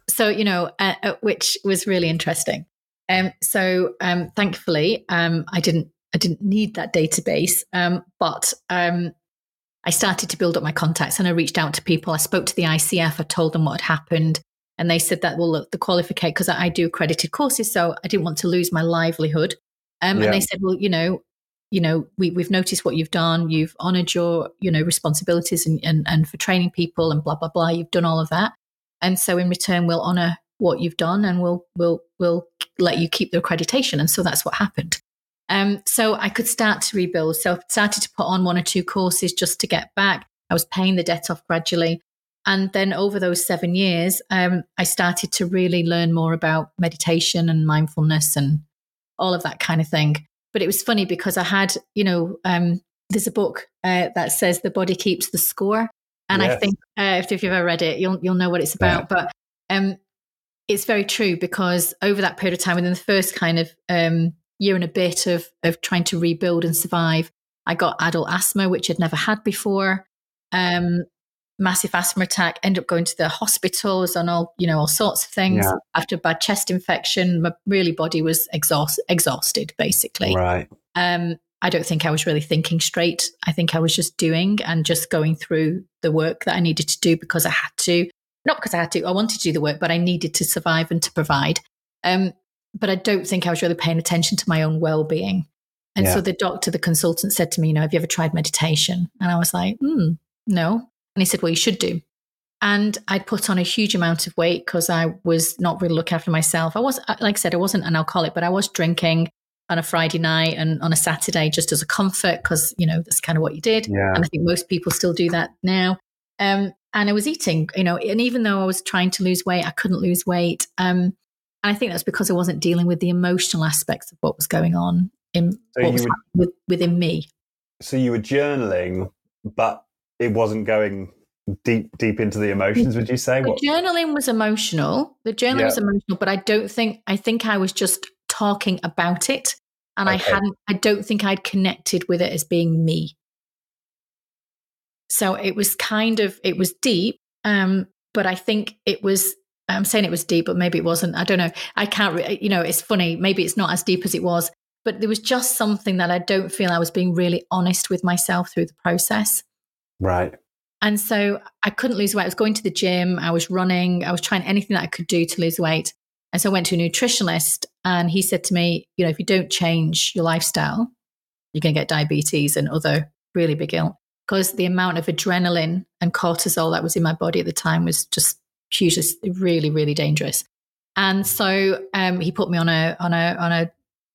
So, you know, uh, which was really interesting. Um, so um, thankfully, um, I didn't I didn't need that database, um, but um, I started to build up my contacts and I reached out to people. I spoke to the I C F. I told them what had happened. And they said that, well, look, the qualificate, because I, I do accredited courses, so I didn't want to lose my livelihood. Um, yeah. And they said, well, you know, you know, we, we've noticed what you've done. You've honoured your, you know, responsibilities and, and and for training people and blah, blah, blah. You've done all of that. And so in return, we'll honour what you've done and we'll we'll we'll let you keep the accreditation. And so that's what happened. Um, so I could start to rebuild. So I started to put on one or two courses just to get back. I was paying the debt off gradually. And then over those seven years, um, I started to really learn more about meditation and mindfulness and all of that kind of thing. But it was funny because I had, you know, um, there's a book uh, that says The Body Keeps the Score. And yes. I think uh, if, if you've ever read it, you'll you'll know what it's about. Yeah. But um, it's very true because over that period of time, within the first kind of um, year and a bit of of trying to rebuild and survive, I got adult asthma, which I'd never had before. Um massive asthma attack, ended up going to the hospitals and all, you know, all sorts of things. Yeah. After a bad chest infection, my really body was exhaust, exhausted, basically. Right. Um, I don't think I was really thinking straight. I think I was just doing and just going through the work that I needed to do because I had to. Not because I had to, I wanted to do the work, but I needed to survive and to provide. Um, but I don't think I was really paying attention to my own well-being. And yeah. so the doctor, the consultant said to me, you know, have you ever tried meditation? And I was like, hmm, no. And he said, well, you should do. And I'd put on a huge amount of weight because I was not really looking after myself. I was, like I said, I wasn't an alcoholic, but I was drinking on a Friday night and on a Saturday just as a comfort because, you know, that's kind of what you did. Yeah. And I think most people still do that now. Um, and I was eating, you know, and even though I was trying to lose weight, I couldn't lose weight. Um, and I think that's because I wasn't dealing with the emotional aspects of what was going on in so what was were, with, within me. So you were journaling, but it wasn't going deep, deep into the emotions, would you say? The what? journaling was emotional. The journaling yeah. was emotional, but I don't think, I think I was just talking about it. And okay. I hadn't, I don't think I'd connected with it as being me. So it was kind of, it was deep. Um, but I think it was, I'm saying it was deep, but maybe it wasn't. I don't know. I can't, re- you know, it's funny. Maybe it's not as deep as it was, but there was just something that I don't feel I was being really honest with myself through the process. Right. And so I couldn't lose weight. I was going to the gym. I was running. I was trying anything that I could do to lose weight. And so I went to a nutritionist and he said to me, you know, if you don't change your lifestyle, you're going to get diabetes and other really big illness because the amount of adrenaline and cortisol that was in my body at the time was just hugely, really, really dangerous. And so um, he put me on a, on a, on a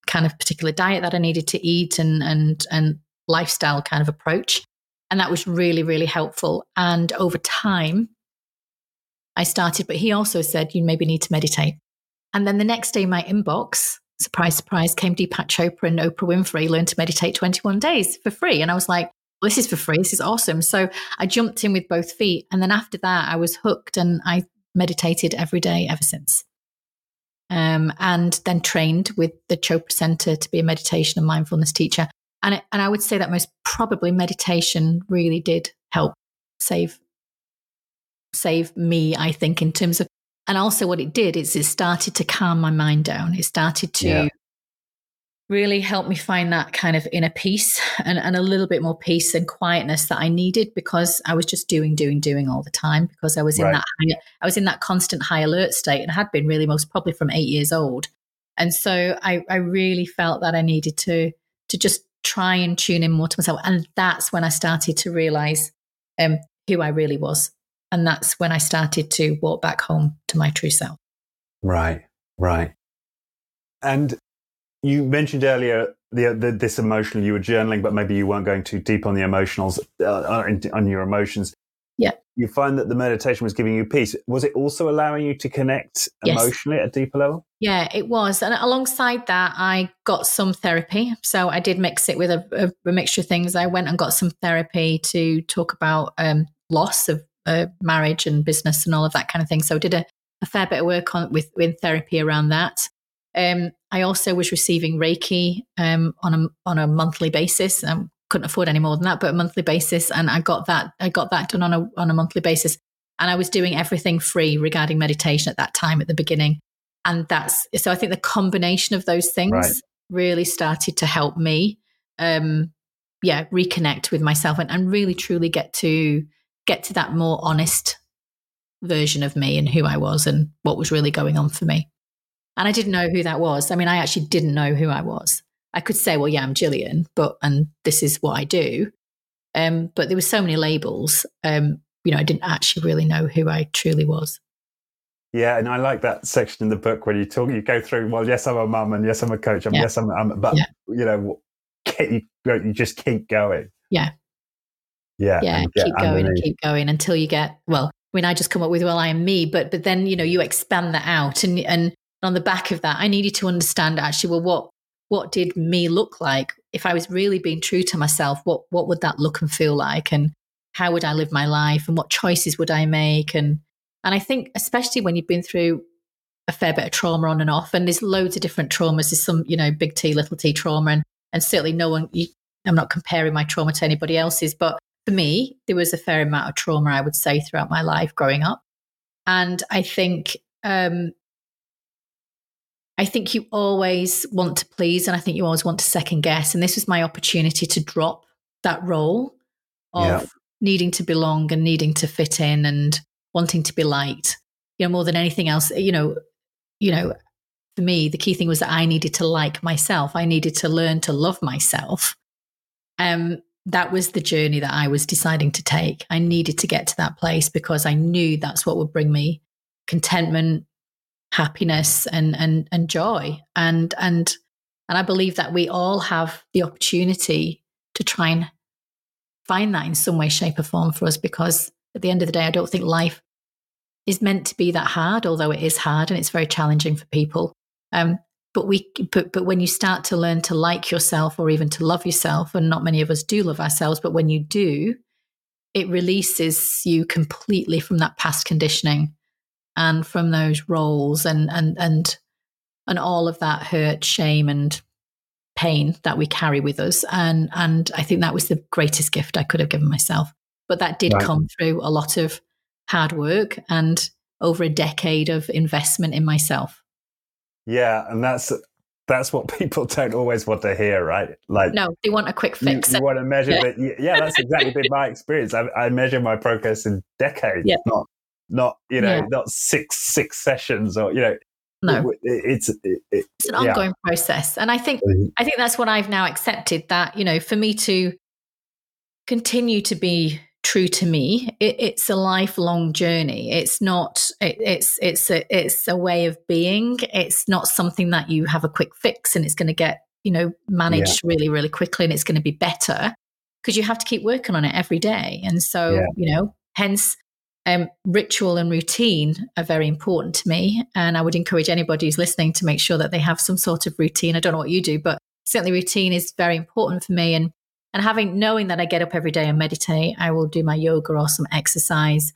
kind of particular diet that I needed to eat and, and, and lifestyle kind of approach. And that was really, really helpful. And over time, I started, but he also said, you maybe need to meditate. And then the next day, my inbox, surprise, surprise, came Deepak Chopra and Oprah Winfrey, learn to meditate twenty-one days for free. And I was like, well, this is for free. This is awesome. So I jumped in with both feet. And then after that, I was hooked and I meditated every day ever since. Um, and then trained with the Chopra Center to be a meditation and mindfulness teacher. And, it, and I would say that most probably meditation really did help save save me, I think, in terms of, and also what it did is it started to calm my mind down. It started to yeah. really help me find that kind of inner peace and, and a little bit more peace and quietness that I needed because I was just doing, doing, doing all the time because I was in right. that high, I was in that constant high alert state and had been really most probably from eight years old. And so I, I really felt that I needed to to just try and tune in more to myself. And that's when I started to realize um, who I really was. And that's when I started to walk back home to my true self. Right, right. And you mentioned earlier the, the, this emotional, you were journaling, but maybe you weren't going too deep on the emotionals, uh, on your emotions. Yeah. You find that the meditation was giving you peace. Was it also allowing you to connect yes. emotionally at a deeper level? Yeah, it was. And alongside that, I got some therapy. So I did mix it with a, a mixture of things. I went and got some therapy to talk about um, loss of uh, marriage and business and all of that kind of thing. So I did a, a fair bit of work on with, with therapy around that. Um, I also was receiving Reiki um, on a on a monthly basis. I couldn't afford any more than that, but a monthly basis, and I got that I got that done on a on a monthly basis. And I was doing everything free regarding meditation at that time at the beginning, and that's so I think the combination of those things right. really started to help me, um, yeah, reconnect with myself and, and really truly get to get to that more honest version of me and who I was and what was really going on for me. And I didn't know who that was. I mean, I actually didn't know who I was. I could say, well, yeah, I'm Gillian, but, and this is what I do. Um, but there were so many labels, um, you know, I didn't actually really know who I truly was. Yeah. And I like that section in the book where you talk, you go through, well, yes, I'm a mum and yes, I'm a coach. And yeah. yes, I'm, I'm but yeah. you know, you, you just keep going. Yeah. Yeah. Yeah. And keep going underneath. and keep going until you get, well, I mean, I just come up with, well, I am me, but, but then, you know, you expand that out and, and, on the back of that, I needed to understand actually, well, what what did me look like? If I was really being true to myself, what what would that look and feel like? And how would I live my life? And what choices would I make? And and I think especially when you've been through a fair bit of trauma on and off, and there's loads of different traumas. There's some, you know, big T, little T trauma, and and certainly no one. I'm not comparing my trauma to anybody else's, but for me, there was a fair amount of trauma I would say throughout my life growing up, and I think. Um, I think you always want to please and I think you always want to second guess. And this was my opportunity to drop that role of yeah. needing to belong and needing to fit in and wanting to be liked, you know, more than anything else, you know, you know, for me, the key thing was that I needed to like myself. I needed to learn to love myself. Um, that was the journey that I was deciding to take. I needed to get to that place because I knew that's what would bring me contentment, happiness and and and joy and and and I believe that we all have the opportunity to try and find that in some way, shape or form for us, because at the end of the day I don't think life is meant to be that hard, although it is hard and it's very challenging for people, um but we but, but when you start to learn to like yourself or even to love yourself, and not many of us do love ourselves, but when you do, it releases you completely from that past conditioning and from those roles and and and and all of that hurt, shame and pain that we carry with us. And and I think that was the greatest gift I could have given myself. But that did right. come through a lot of hard work and over a decade of investment in myself. Yeah, and that's that's what people don't always want to hear, right? Like, no, they want a quick fix. You, you want to measure yeah. that. Yeah, that's exactly been my experience. I, I measure my progress in decades, yeah. not Not, you know, yeah. not six, six sessions or, you know, no. it, it's, it, it, it's an ongoing yeah. process. And I think, I think that's what I've now accepted, that, you know, for me to continue to be true to me, it, it's a lifelong journey. It's not, it, it's, it's a, it's a way of being. It's not something that you have a quick fix and it's going to get, you know, managed yeah. really, really quickly and it's going to be better, because you have to keep working on it every day. And so, yeah. you know, hence, Um, ritual and routine are very important to me, and I would encourage anybody who's listening to make sure that they have some sort of routine. I don't know what you do, but certainly routine is very important for me, and and having knowing that I get up every day and meditate, I will do my yoga or some exercise,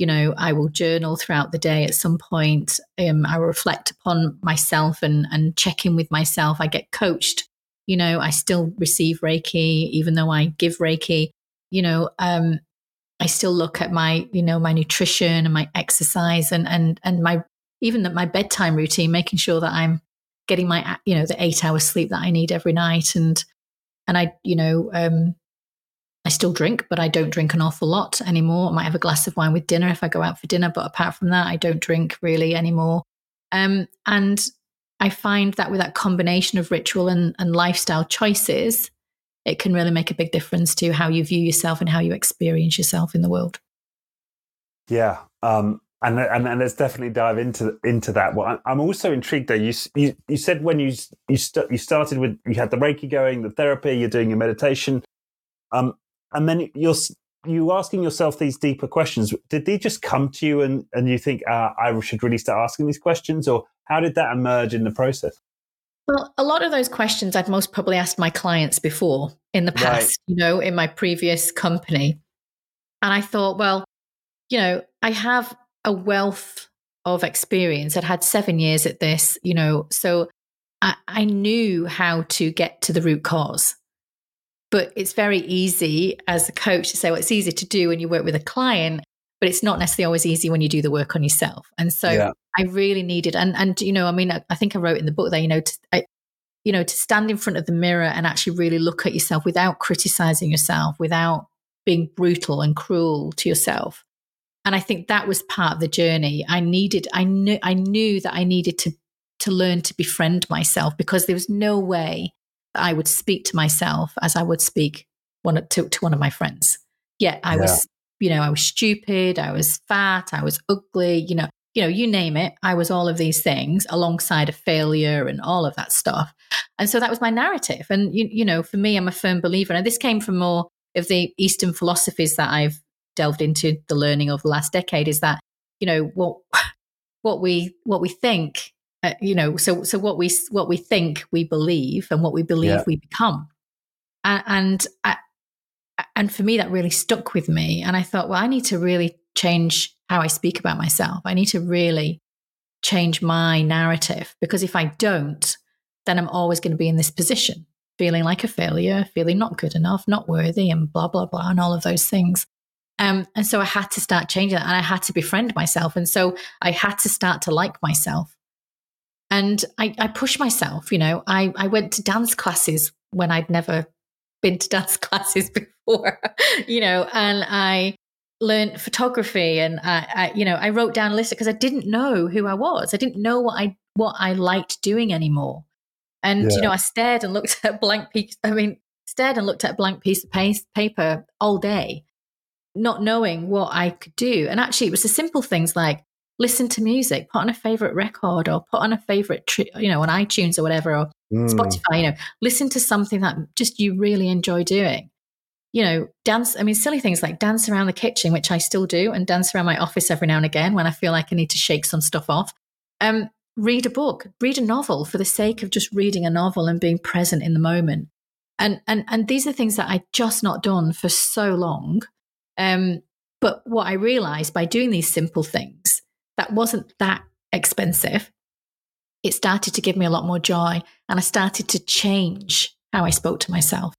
you know, I will journal throughout the day at some point, um, I reflect upon myself and and check in with myself. I get coached, you know, I still receive Reiki even though I give Reiki, you know, um I still look at my, you know, my nutrition and my exercise and and and my even that my bedtime routine, making sure that I'm getting my, you know, the eight hours sleep that I need every night, and and I, you know, um, I still drink, but I don't drink an awful lot anymore. I might have a glass of wine with dinner if I go out for dinner, but apart from that, I don't drink really anymore. Um, and I find that with that combination of ritual and, and lifestyle choices, it can really make a big difference to how you view yourself and how you experience yourself in the world. Yeah. Um, and, and and let's definitely dive into into that. Well, I'm also intrigued though. You you, you said when you you, st- you started with, you had the Reiki going, the therapy, you're doing your meditation. Um, and then you're, you asking yourself these deeper questions, did they just come to you and, and you think, uh, I should really start asking these questions? Or how did that emerge in the process? Well, a lot of those questions I'd most probably asked my clients before in the past, right. you know, in my previous company. And I thought, well, you know, I have a wealth of experience. I'd had seven years at this, you know, so I, I knew how to get to the root cause. But it's very easy as a coach to say, well, it's easy to do when you work with a client, but it's not necessarily always easy when you do the work on yourself. And so yeah. I really needed, and, and, you know, I mean, I, I think I wrote in the book there, you know, to, I, you know, to stand in front of the mirror and actually really look at yourself without criticizing yourself, without being brutal and cruel to yourself. And I think that was part of the journey. I needed, I knew, I knew that I needed to, to learn to befriend myself, because there was no way I would speak to myself as I would speak one to, to one of my friends. Yet I yeah. was, you know, I was stupid, I was fat, I was ugly, you know, you know, you name it. I was all of these things alongside a failure and all of that stuff. And so that was my narrative. And, you, you know, for me, I'm a firm believer. And this came from more of the Eastern philosophies that I've delved into the learning over the last decade, is that, you know, what, what we, what we think, Uh, you know, so so what we what we think we believe, and what we believe yeah. we become, and and, I, and for me that really stuck with me. And I thought, well, I need to really change how I speak about myself. I need to really change my narrative, because if I don't, then I'm always going to be in this position, feeling like a failure, feeling not good enough, not worthy, and blah blah blah, and all of those things. Um, and so I had to start changing that, and I had to befriend myself, and so I had to start to like myself. And I, I pushed myself, you know, I, I went to dance classes when I'd never been to dance classes before, you know, and I learned photography, and I, I you know, I wrote down a list, because I didn't know who I was. I didn't know what I, what I liked doing anymore. And, yeah. you know, I stared and looked at a blank piece, I mean, stared and looked at a blank piece of paper all day, not knowing what I could do. And actually it was the simple things like, listen to music, put on a favorite record, or put on a favorite, tri- you know, on iTunes or whatever, or mm. Spotify, you know, listen to something that just you really enjoy doing. You know, dance, I mean, silly things like dance around the kitchen, which I still do, and dance around my office every now and again when I feel like I need to shake some stuff off. Um, read a book, read a novel for the sake of just reading a novel and being present in the moment. And and and these are things that I'd just not done for so long. Um, but what I realized by doing these simple things, that wasn't that expensive, it started to give me a lot more joy. And I started to change how I spoke to myself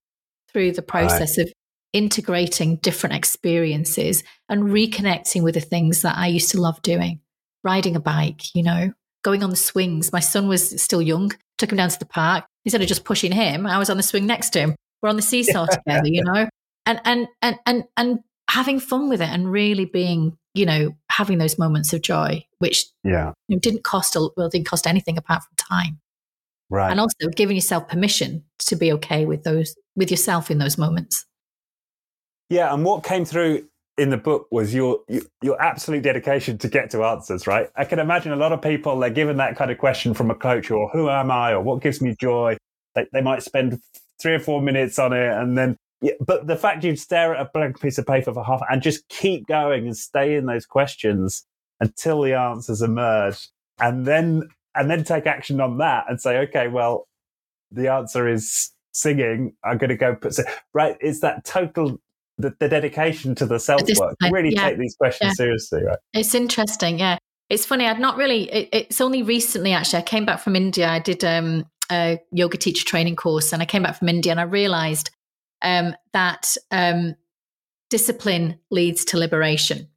through the process right. of integrating different experiences and reconnecting with the things that I used to love doing. Riding a bike, you know, going on the swings. My son was still young, took him down to the park. Instead of just pushing him, I was on the swing next to him. We're on the seesaw together, you know, and, and, and, and, and having fun with it, and really being, you know, having those moments of joy, which yeah. you know, didn't cost a, well, didn't cost anything apart from time, right? And also giving yourself permission to be okay with those, with yourself in those moments. Yeah, and what came through in the book was your your absolute dedication to get to answers, right? I can imagine a lot of people, they're given that kind of question from a coach, or who am I, or what gives me joy. They, they might spend three or four minutes on it, and then. Yeah, but the fact you'd stare at a blank piece of paper for half and just keep going and stay in those questions until the answers emerge, and then and then take action on that and say, okay, well, the answer is singing. I'm going to go put right. It's that total the, the dedication to the self work. Really yeah, take these questions yeah. seriously, right? It's interesting. Yeah, it's funny. I'd not really. It, it's only recently actually. I came back from India. I did um, a yoga teacher training course, and I came back from India and I realized. Um, that um, discipline leads to liberation.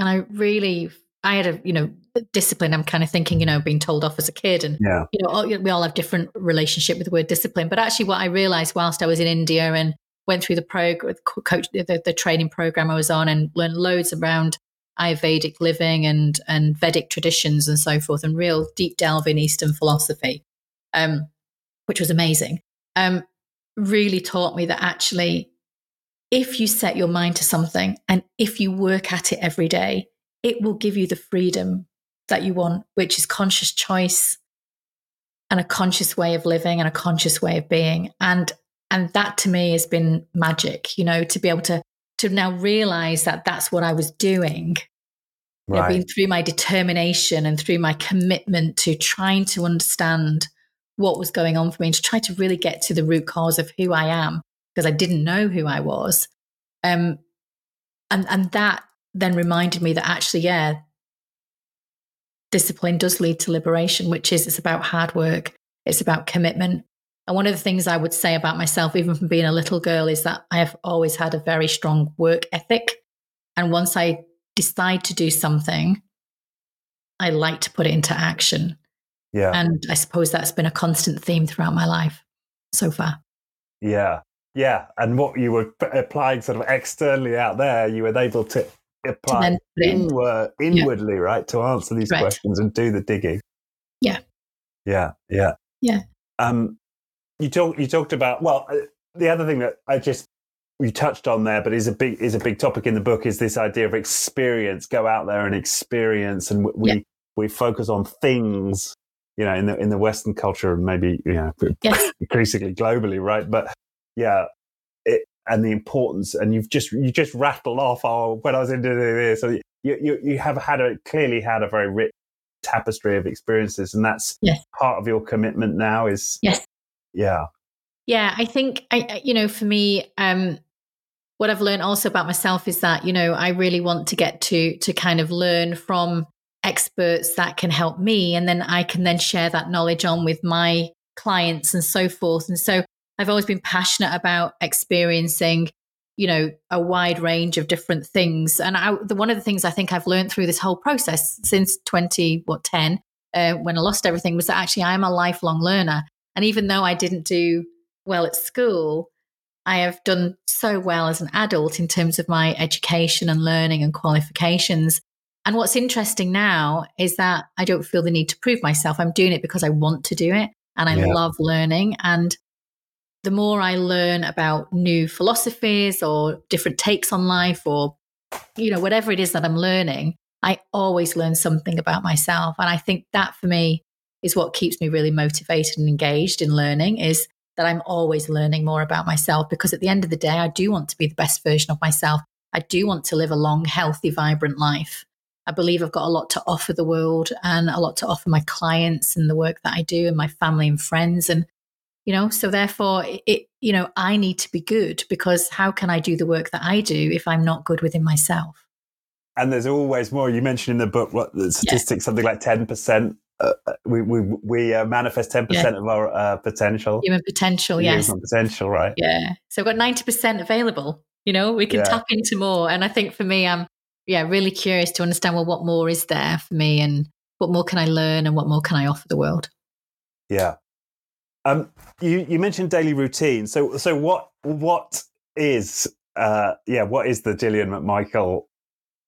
And I really, I had a, you know, discipline, I'm kind of thinking, you know, being told off as a kid and, yeah. you know, all, we all have different relationship with the word discipline. But actually what I realized whilst I was in India and went through the program, coach, the, the training program I was on, and learned loads around Ayurvedic living and, and Vedic traditions and so forth, and real deep delve in Eastern philosophy, um, which was amazing. Um, really taught me that actually if you set your mind to something and if you work at it every day, it will give you the freedom that you want, which is conscious choice and a conscious way of living and a conscious way of being. And and that to me has been magic, you know, to be able to to now realize that that's what I was doing. Right. You know, being through my determination and through my commitment to trying to understand what was going on for me and to try to really get to the root cause of who I am, because I didn't know who I was. Um, and, and that then reminded me that actually, yeah, discipline does lead to liberation, which is it's about hard work. It's about commitment. And one of the things I would say about myself, even from being a little girl, is that I have always had a very strong work ethic. And once I decide to do something, I like to put it into action. Yeah. And I suppose that's been a constant theme throughout my life so far. Yeah. Yeah. And what you were applying sort of externally out there, you were able to apply inward, inwardly, yeah. right, to answer these right. questions and do the digging. Yeah. Yeah. Yeah. Yeah. Um, you talked, you talked about, well, the other thing that I just, you touched on there, but is a big, is a big topic in the book is this idea of experience, go out there and experience. And we, yeah. we focus on things, you know, in the, in the Western culture and maybe, you know, yes. increasingly globally. Right. But yeah. It, and the importance, and you've just, you just rattled off, oh, when I was into this, so you, you, you have had a, clearly had a very rich tapestry of experiences, and that's yes. part of your commitment now is yes yeah yeah I think I you know for me um what I've learned also about myself is that, you know, I really want to get to to kind of learn from experts that can help me, and then I can then share that knowledge on with my clients and so forth. And so I've always been passionate about experiencing, you know, a wide range of different things. And I, the, one of the things I think I've learned through this whole process since twenty, what, ten, uh, when I lost everything, was that actually I am a lifelong learner. And even though I didn't do well at school, I have done so well as an adult in terms of my education and learning and qualifications. And what's interesting now is that I don't feel the need to prove myself. I'm doing it because I want to do it, and I yeah. love learning. And the more I learn about new philosophies or different takes on life, or, you know, whatever it is that I'm learning, I always learn something about myself. And I think that for me is what keeps me really motivated and engaged in learning, is that I'm always learning more about myself, because at the end of the day, I do want to be the best version of myself. I do want to live a long, healthy, vibrant life. I believe I've got a lot to offer the world and a lot to offer my clients and the work that I do and my family and friends. And you know, so therefore, it, you know, I need to be good, because how can I do the work that I do if I'm not good within myself? And there's always more. You mentioned in the book, what the statistics, yeah. something like ten percent. Uh, we we, we uh, manifest ten percent yeah. of our uh, potential. Human potential, Human yes. Human potential, right? Yeah. So we've got ninety percent available. You know, we can yeah. tap into more. And I think for me, I'm, yeah, really curious to understand, well, what more is there for me, and what more can I learn, and what more can I offer the world? Yeah. Um, you, you mentioned daily routine. So, so what, what is, uh, yeah, what is the Gillian McMichael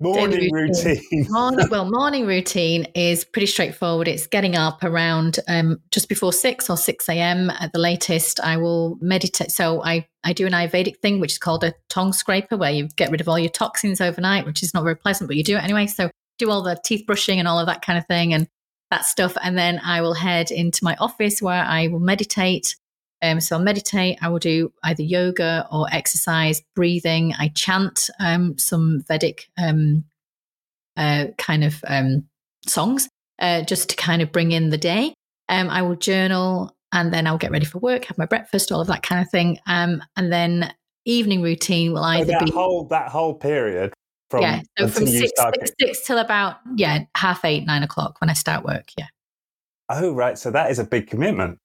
morning routine? routine? Morning, well, morning routine is pretty straightforward. It's getting up around, um, just before six or six a.m. at the latest. I will meditate. So I, I do an Ayurvedic thing, which is called a tongue scraper, where you get rid of all your toxins overnight, which is not very pleasant, but you do it anyway. So do all the teeth brushing and all of that kind of thing. And that stuff. And then I will head into my office, where I will meditate. Um, so I'll meditate. I will do either yoga or exercise, breathing. I chant um, some Vedic um, uh, kind of um, songs uh, just to kind of bring in the day. Um, I will journal, and then I'll get ready for work, have my breakfast, all of that kind of thing. Um, and then evening routine will either so that be whole, that whole period. From, yeah, so from six, six, six till about, yeah, half eight, nine o'clock when I start work, yeah. Oh, right. So that is a big commitment.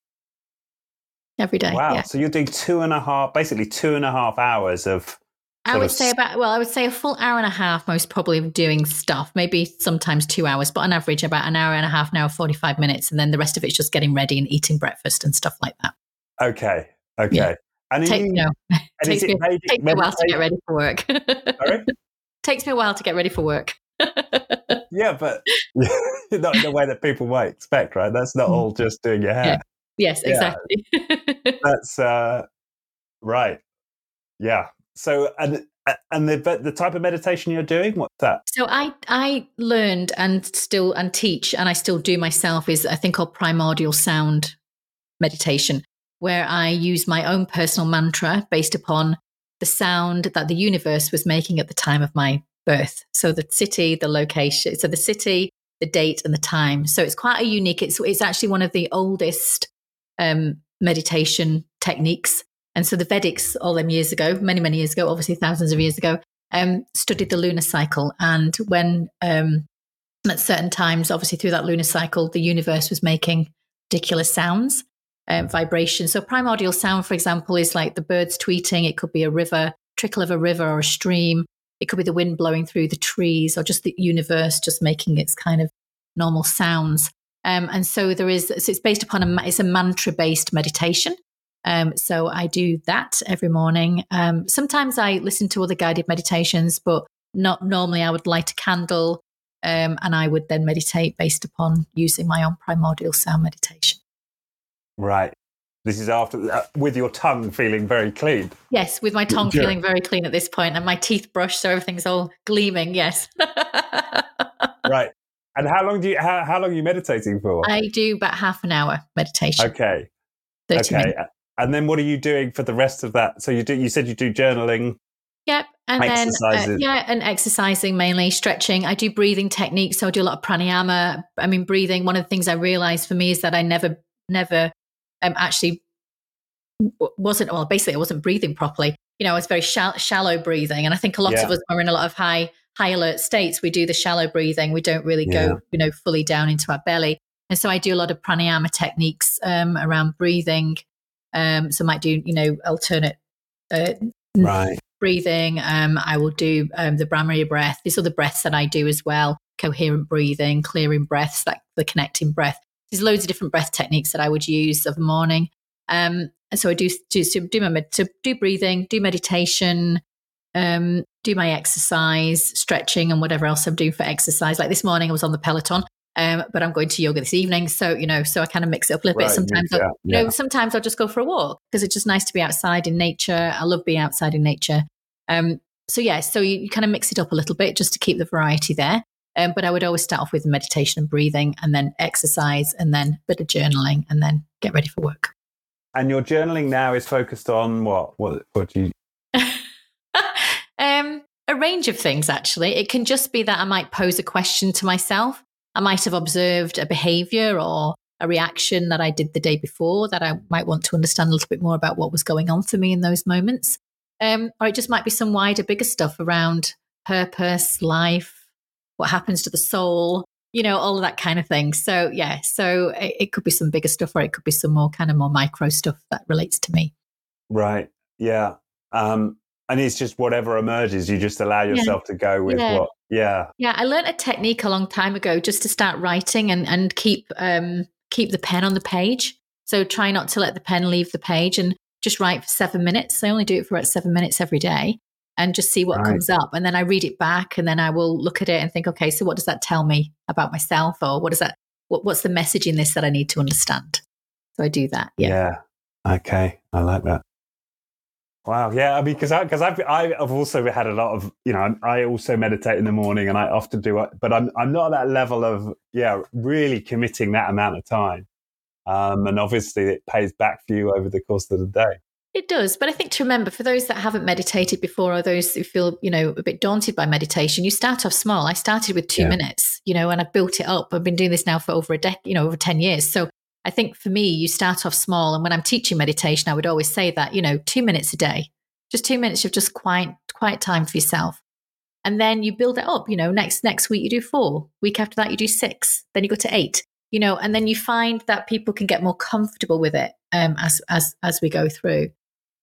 Every day, wow. Yeah. So you're doing two and a half, basically two and a half hours of... I would of... say about, well, I would say a full hour and a half most probably of doing stuff, maybe sometimes two hours, but on average about an hour and a half, an hour, forty-five minutes, and then the rest of it's just getting ready and eating breakfast and stuff like that. Okay, okay. Yeah. And Take, you, no. and takes me, made, takes me a while to get ready for work. Sorry? Takes me a while to get ready for work. Yeah, but not in the way that people might expect, right? That's not all just doing your hair. Yeah. Yes, yeah. Exactly. That's uh, right. Yeah. So, and and the the type of meditation you're doing, what's that? So I I learned and still and teach, and I still do myself, is a thing called primordial sound meditation, where I use my own personal mantra based upon the sound that the universe was making at the time of my birth. So the city, the location, so the city, the date and the time. So it's quite a unique, it's it's actually one of the oldest um, meditation techniques. And so the Vedics, all them years ago, many, many years ago, obviously thousands of years ago, um, studied the lunar cycle. And when um, at certain times, obviously through that lunar cycle, the universe was making ridiculous sounds, um, vibrations. So primordial sound, for example, is like the birds tweeting. It could be a river, trickle of a river or a stream. It could be the wind blowing through the trees or just the universe just making its kind of normal sounds. Um, and so there is, so it's based upon a, it's a mantra-based meditation. Um, so I do that every morning. Um, sometimes I listen to other guided meditations, but not normally. I would light a candle um, and I would then meditate based upon using my own primordial sound meditation. Right. This is after, uh, with your tongue feeling very clean. Yes, with my tongue yeah. feeling very clean at this point, and my teeth brushed, so everything's all gleaming. Yes. Right. And how long do you how, how long are you meditating for? I do about half an hour meditation. Okay. thirty okay. Minutes. And then what are you doing for the rest of that? So you do. You said you do journaling. Yep. And exercises. then uh, yeah, and exercising mainly, stretching. I do breathing techniques. So I do a lot of pranayama. I mean, breathing. One of the things I realized for me is that I never never. Um, actually wasn't, well, basically I wasn't breathing properly. You know, I was very shall- shallow breathing. And I think a lot yeah. of us are in a lot of high, high alert states. We do the shallow breathing. We don't really yeah. go, you know, fully down into our belly. And so I do a lot of pranayama techniques um, around breathing. Um, so I might do, you know, alternate uh, right. breathing. Um, I will do um, the Brahmari breath. These are the breaths that I do as well. Coherent breathing, clearing breaths, that the connecting breath. There's loads of different breath techniques that I would use of the morning. Um, and so I do do, do my med- to do breathing, do meditation, um, do my exercise, stretching and whatever else I'm doing for exercise. Like this morning I was on the Peloton, um, but I'm going to yoga this evening. So, you know, so I kind of mix it up a little right, bit. Sometimes, yeah, I'll, you yeah. know, sometimes I'll just go for a walk because it's just nice to be outside in nature. I love being outside in nature. Um, so yeah, so you, you kind of mix it up a little bit just to keep the variety there. Um, but I would always start off with meditation and breathing and then exercise and then a bit of journaling and then get ready for work. And your journaling now is focused on what? What, what do you... um, a range of things, actually. It can just be that I might pose a question to myself. I might have observed a behavior or a reaction that I did the day before that I might want to understand a little bit more about what was going on for me in those moments. Um, or it just might be some wider, bigger stuff around purpose, life, what happens to the soul, you know, all of that kind of thing. So, yeah, so it, it could be some bigger stuff or it could be some more kind of more micro stuff that relates to me. Right. Yeah. Um, and it's just whatever emerges, you just allow yourself yeah. to go with yeah. what. Yeah. Yeah. I learned a technique a long time ago just to start writing and, and keep um, keep the pen on the page. So try not to let the pen leave the page and just write for seven minutes. I only do it for about seven minutes every day. And just see what right. comes up. And then I read it back and then I will look at it and think, okay, so what does that tell me about myself? Or what is that, what, what's the message in this that I need to understand? So I do that. Yeah. yeah. Okay. I like that. Wow. Yeah. I mean, because I, because I've, I've also had a lot of, you know, I also meditate in the morning and I often do it, but I'm, I'm not at that level of, yeah, really committing that amount of time. Um, and obviously it pays back for you over the course of the day. It does. But I think to remember, for those that haven't meditated before or those who feel, you know, a bit daunted by meditation, you start off small. I started with two yeah. minutes, you know, and I built it up. I've been doing this now for over a decade, you know, over ten years. So I think for me, you start off small. And when I'm teaching meditation, I would always say that, you know, two minutes a day, just two minutes of just quiet, quiet time for yourself. And then you build it up, you know, next, next week, you do four. Week after that, you do six. Then you go to eight, you know, and then you find that people can get more comfortable with it um, as, as, as we go through.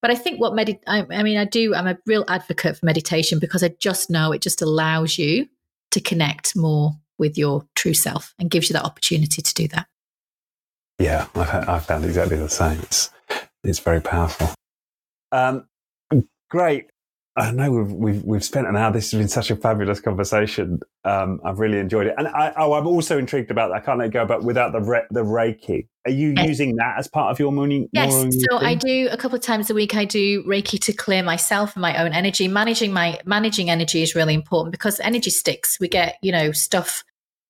But I think what med- I, I mean, I do, I'm a real advocate for meditation because I just know it just allows you to connect more with your true self and gives you that opportunity to do that. Yeah, I've, I've found exactly the same. It's, it's very powerful. Um, great. I know we've, we've, we've spent an hour. This has been such a fabulous conversation. Um, I've really enjoyed it. And I, oh, I'm also intrigued about that. I can't let it go about without the re- the Reiki. Are you yes. using that as part of your morning? Yes. Morning so thing? I do a couple of times a week. I do Reiki to clear myself and my own energy. Managing my managing energy is really important because energy sticks. We get, you know, stuff,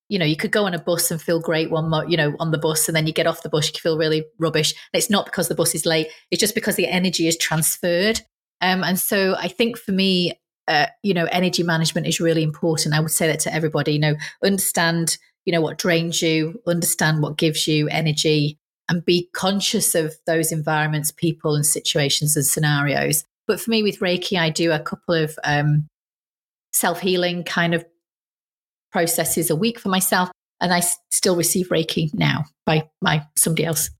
you know, you could go on a bus and feel great one more, you know, on the bus, and then you get off the bus, you feel really rubbish. And it's not because the bus is late. It's just because the energy is transferred. Um, and so I think for me, uh, you know, energy management is really important. I would say that to everybody, you know, understand, you know, what drains you, understand what gives you energy, and be conscious of those environments, people and situations and scenarios. But for me with Reiki, I do a couple of um, self-healing kind of processes a week for myself. And I s- still receive Reiki now by my somebody else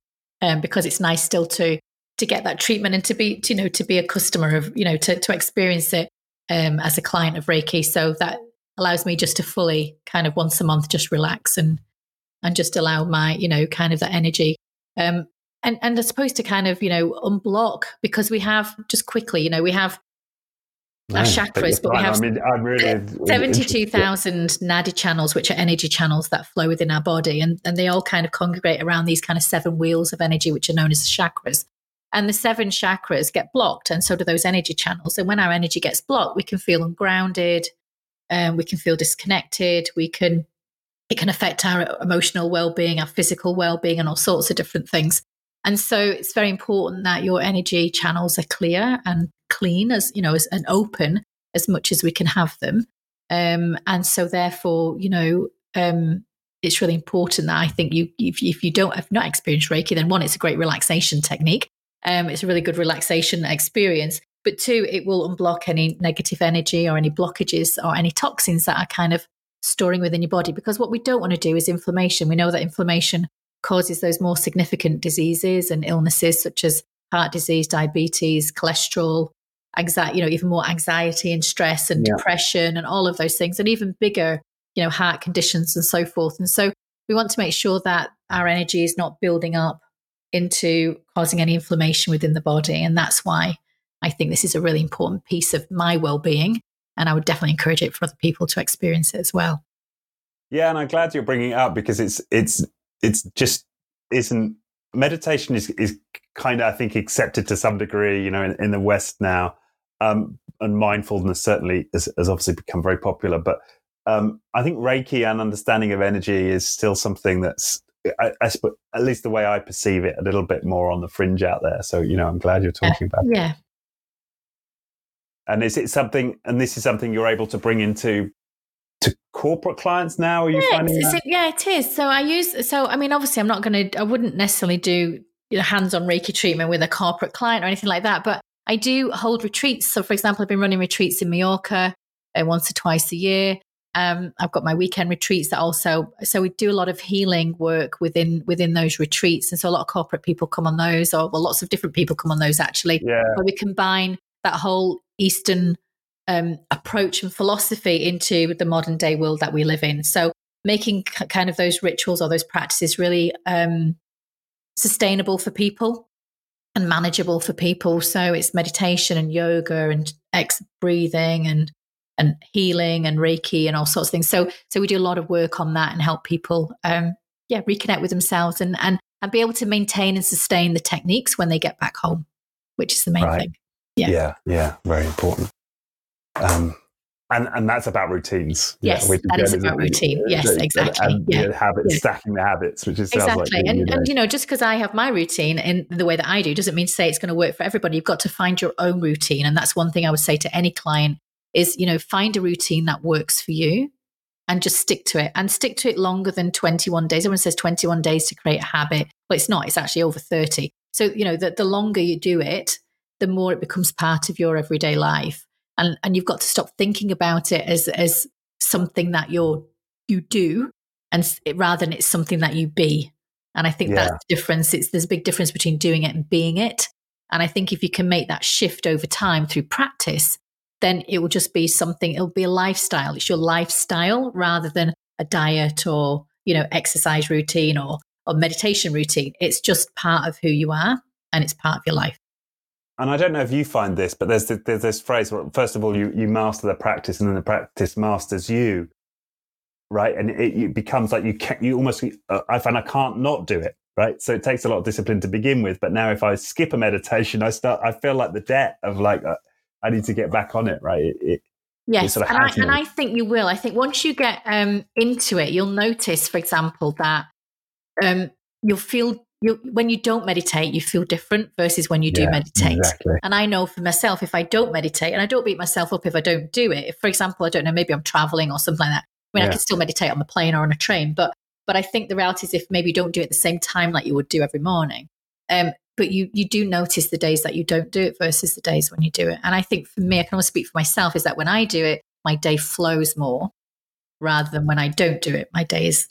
um, because it's nice still to to get that treatment and to be, to, you know, to be a customer of, you know, to, to experience it um, as a client of Reiki. So that allows me just to fully kind of once a month just relax and and just allow my, you know, kind of that energy. Um, and, and I suppose to kind of, you know, unblock, because we have, just quickly, you know, we have our nice, chakras, but, but we have I mean, I'm really seventy-two thousand nadi channels, which are energy channels that flow within our body. And, and they all kind of congregate around these kind of seven wheels of energy, which are known as the chakras. And the seven chakras get blocked, and so do those energy channels. And when our energy gets blocked, we can feel ungrounded, um, we can feel disconnected, we can... It can affect our emotional well-being, our physical well-being, and all sorts of different things. And so it's very important that your energy channels are clear and clean, as you know, as and open as much as we can have them. Um, and so, therefore, you know, um, it's really important that I think you, if, if you don't have not experienced Reiki, then one, it's a great relaxation technique. Um, it's a really good relaxation experience. But two, it will unblock any negative energy or any blockages or any toxins that are kind of storing within your body, because what we don't want to do is inflammation. We know that inflammation causes those more significant diseases and illnesses such as heart disease, diabetes, cholesterol, anxiety, you know, even more anxiety and stress and yeah. depression and all of those things, and even bigger, you know, heart conditions and so forth. And so we want to make sure that our energy is not building up into causing any inflammation within the body. And that's why I think this is a really important piece of my well-being. And I would definitely encourage it for other people to experience it as well. Yeah, and I'm glad you're bringing it up, because it's it's it's just isn't meditation is is kind of, I think, accepted to some degree, you know, in, in the West now, um, and mindfulness certainly has, has obviously become very popular. But um, I think Reiki and understanding of energy is still something that's, I, I suppose, at least the way I perceive it, a little bit more on the fringe out there. So, you know, I'm glad you're talking uh, about yeah. it. Yeah. And is it something, and this is something you're able to bring into to corporate clients now? Are you yeah, finding that? It, yeah, it is. So I use, so I mean, obviously I'm not going to, I wouldn't necessarily do, you know, hands-on Reiki treatment with a corporate client or anything like that, but I do hold retreats. So for example, I've been running retreats in Majorca uh, once or twice a year. Um, I've got my weekend retreats that also, so we do a lot of healing work within within those retreats. And so a lot of corporate people come on those, or well, lots of different people come on those actually. Yeah. Where we combine that whole Eastern um, approach and philosophy into the modern day world that we live in. So making c- kind of those rituals or those practices really um, sustainable for people and manageable for people. So it's meditation and yoga and ex- breathing and and healing and Reiki and all sorts of things. So so we do a lot of work on that and help people, um, yeah, reconnect with themselves and, and and be able to maintain and sustain the techniques when they get back home, which is the main right. thing. Yeah. yeah, yeah, very important. Um, and and that's about routines. Yes, yeah, that is about routine. routine. Yes, exactly. And, yeah. habits, yeah. Stacking the habits, which is exactly. Like, and, you know. and you know, just because I have my routine in the way that I do doesn't mean to say it's going to work for everybody. You've got to find your own routine, and that's one thing I would say to any client is, you know, find a routine that works for you, and just stick to it, and stick to it longer than twenty-one days. Everyone says twenty-one days to create a habit, but it's not. It's actually over thirty. So you know, the, the longer you do it, the more it becomes part of your everyday life. And and you've got to stop thinking about it as as something that you're you do, and it, rather than it's something that you be. And I think yeah. that's the difference. It's, there's a big difference between doing it and being it. And I think if you can make that shift over time through practice, then it will just be something, it'll be a lifestyle. It's your lifestyle rather than a diet or, you know, exercise routine or or meditation routine. It's just part of who you are, and it's part of your life. And I don't know if you find this, but there's, there's this phrase, well, first of all, you, you master the practice, and then the practice masters you, right? And it, it becomes like you can't, you almost, uh, I find I can't not do it, right? So it takes a lot of discipline to begin with. But now if I skip a meditation, I start, I feel like the debt of like, uh, I need to get back on it, right? It, it, yes, sort of and, I, and I think you will. I think once you get um, into it, you'll notice, for example, that um, you'll feel you, when you don't meditate, you feel different versus when you do yeah, meditate. Exactly. And I know for myself, if I don't meditate, and I don't beat myself up if I don't do it. If, for example, I don't know, maybe I'm traveling or something like that. I mean, yeah. I can still meditate on the plane or on a train, but but I think the reality is if maybe you don't do it at the same time like you would do every morning, um, but you you do notice the days that you don't do it versus the days when you do it. And I think for me, I can only speak for myself, is that when I do it, my day flows more rather than when I don't do it. My day is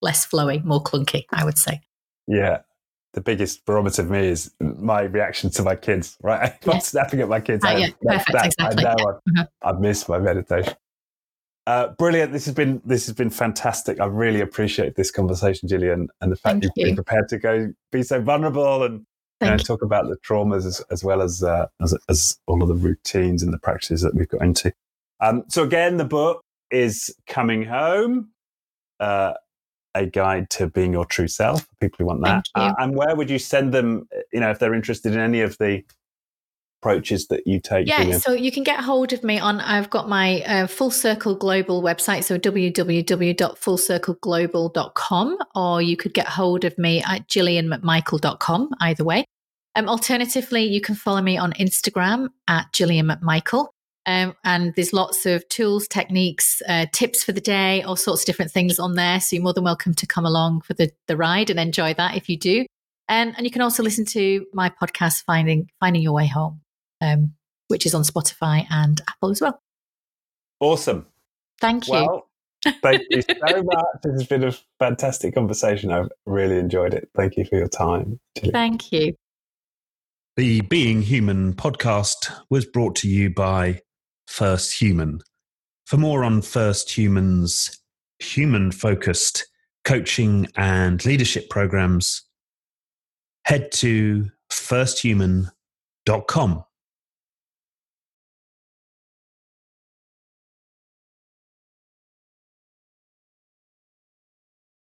less flowy, more clunky, I would say. Yeah. The biggest barometer of me is my reaction to my kids, right? Yeah. I'm snapping at my kids. Oh, I, yeah. that, Perfect. That, exactly. I know yeah. I've, mm-hmm. I've missed my meditation. Uh, brilliant. This has been this has been fantastic. I really appreciate this conversation, Gillian, and the fact Thank you've you. been prepared to go be so vulnerable and you know, talk about the traumas as, as well as, uh, as as all of the routines and the practices that we've got into. Um, so again, the book is Coming Home, uh, a guide to being your true self for people who want that. Uh, and where would you send them, you know, if they're interested in any of the approaches that you take? Yeah, Gillian? So you can get hold of me on, I've got my uh, Full Circle Global website, so w w w dot full circle global dot com, or you could get hold of me at gillian mcmichael dot com, either way. Um, alternatively, you can follow me on Instagram at Gillian McMichael. Um, and there's lots of tools, techniques, uh, tips for the day, all sorts of different things on there. So you're more than welcome to come along for the, the ride and enjoy that if you do. And and you can also listen to my podcast, Finding Finding Your Way Home, um, which is on Spotify and Apple as well. Awesome. Thank you. Well, thank you so much. This has been a fantastic conversation. I've really enjoyed it. Thank you for your time, Gillian. Thank you. The Being Human podcast was brought to you by First Human. For more on First Human's human-focused coaching and leadership programs, head to first human dot com.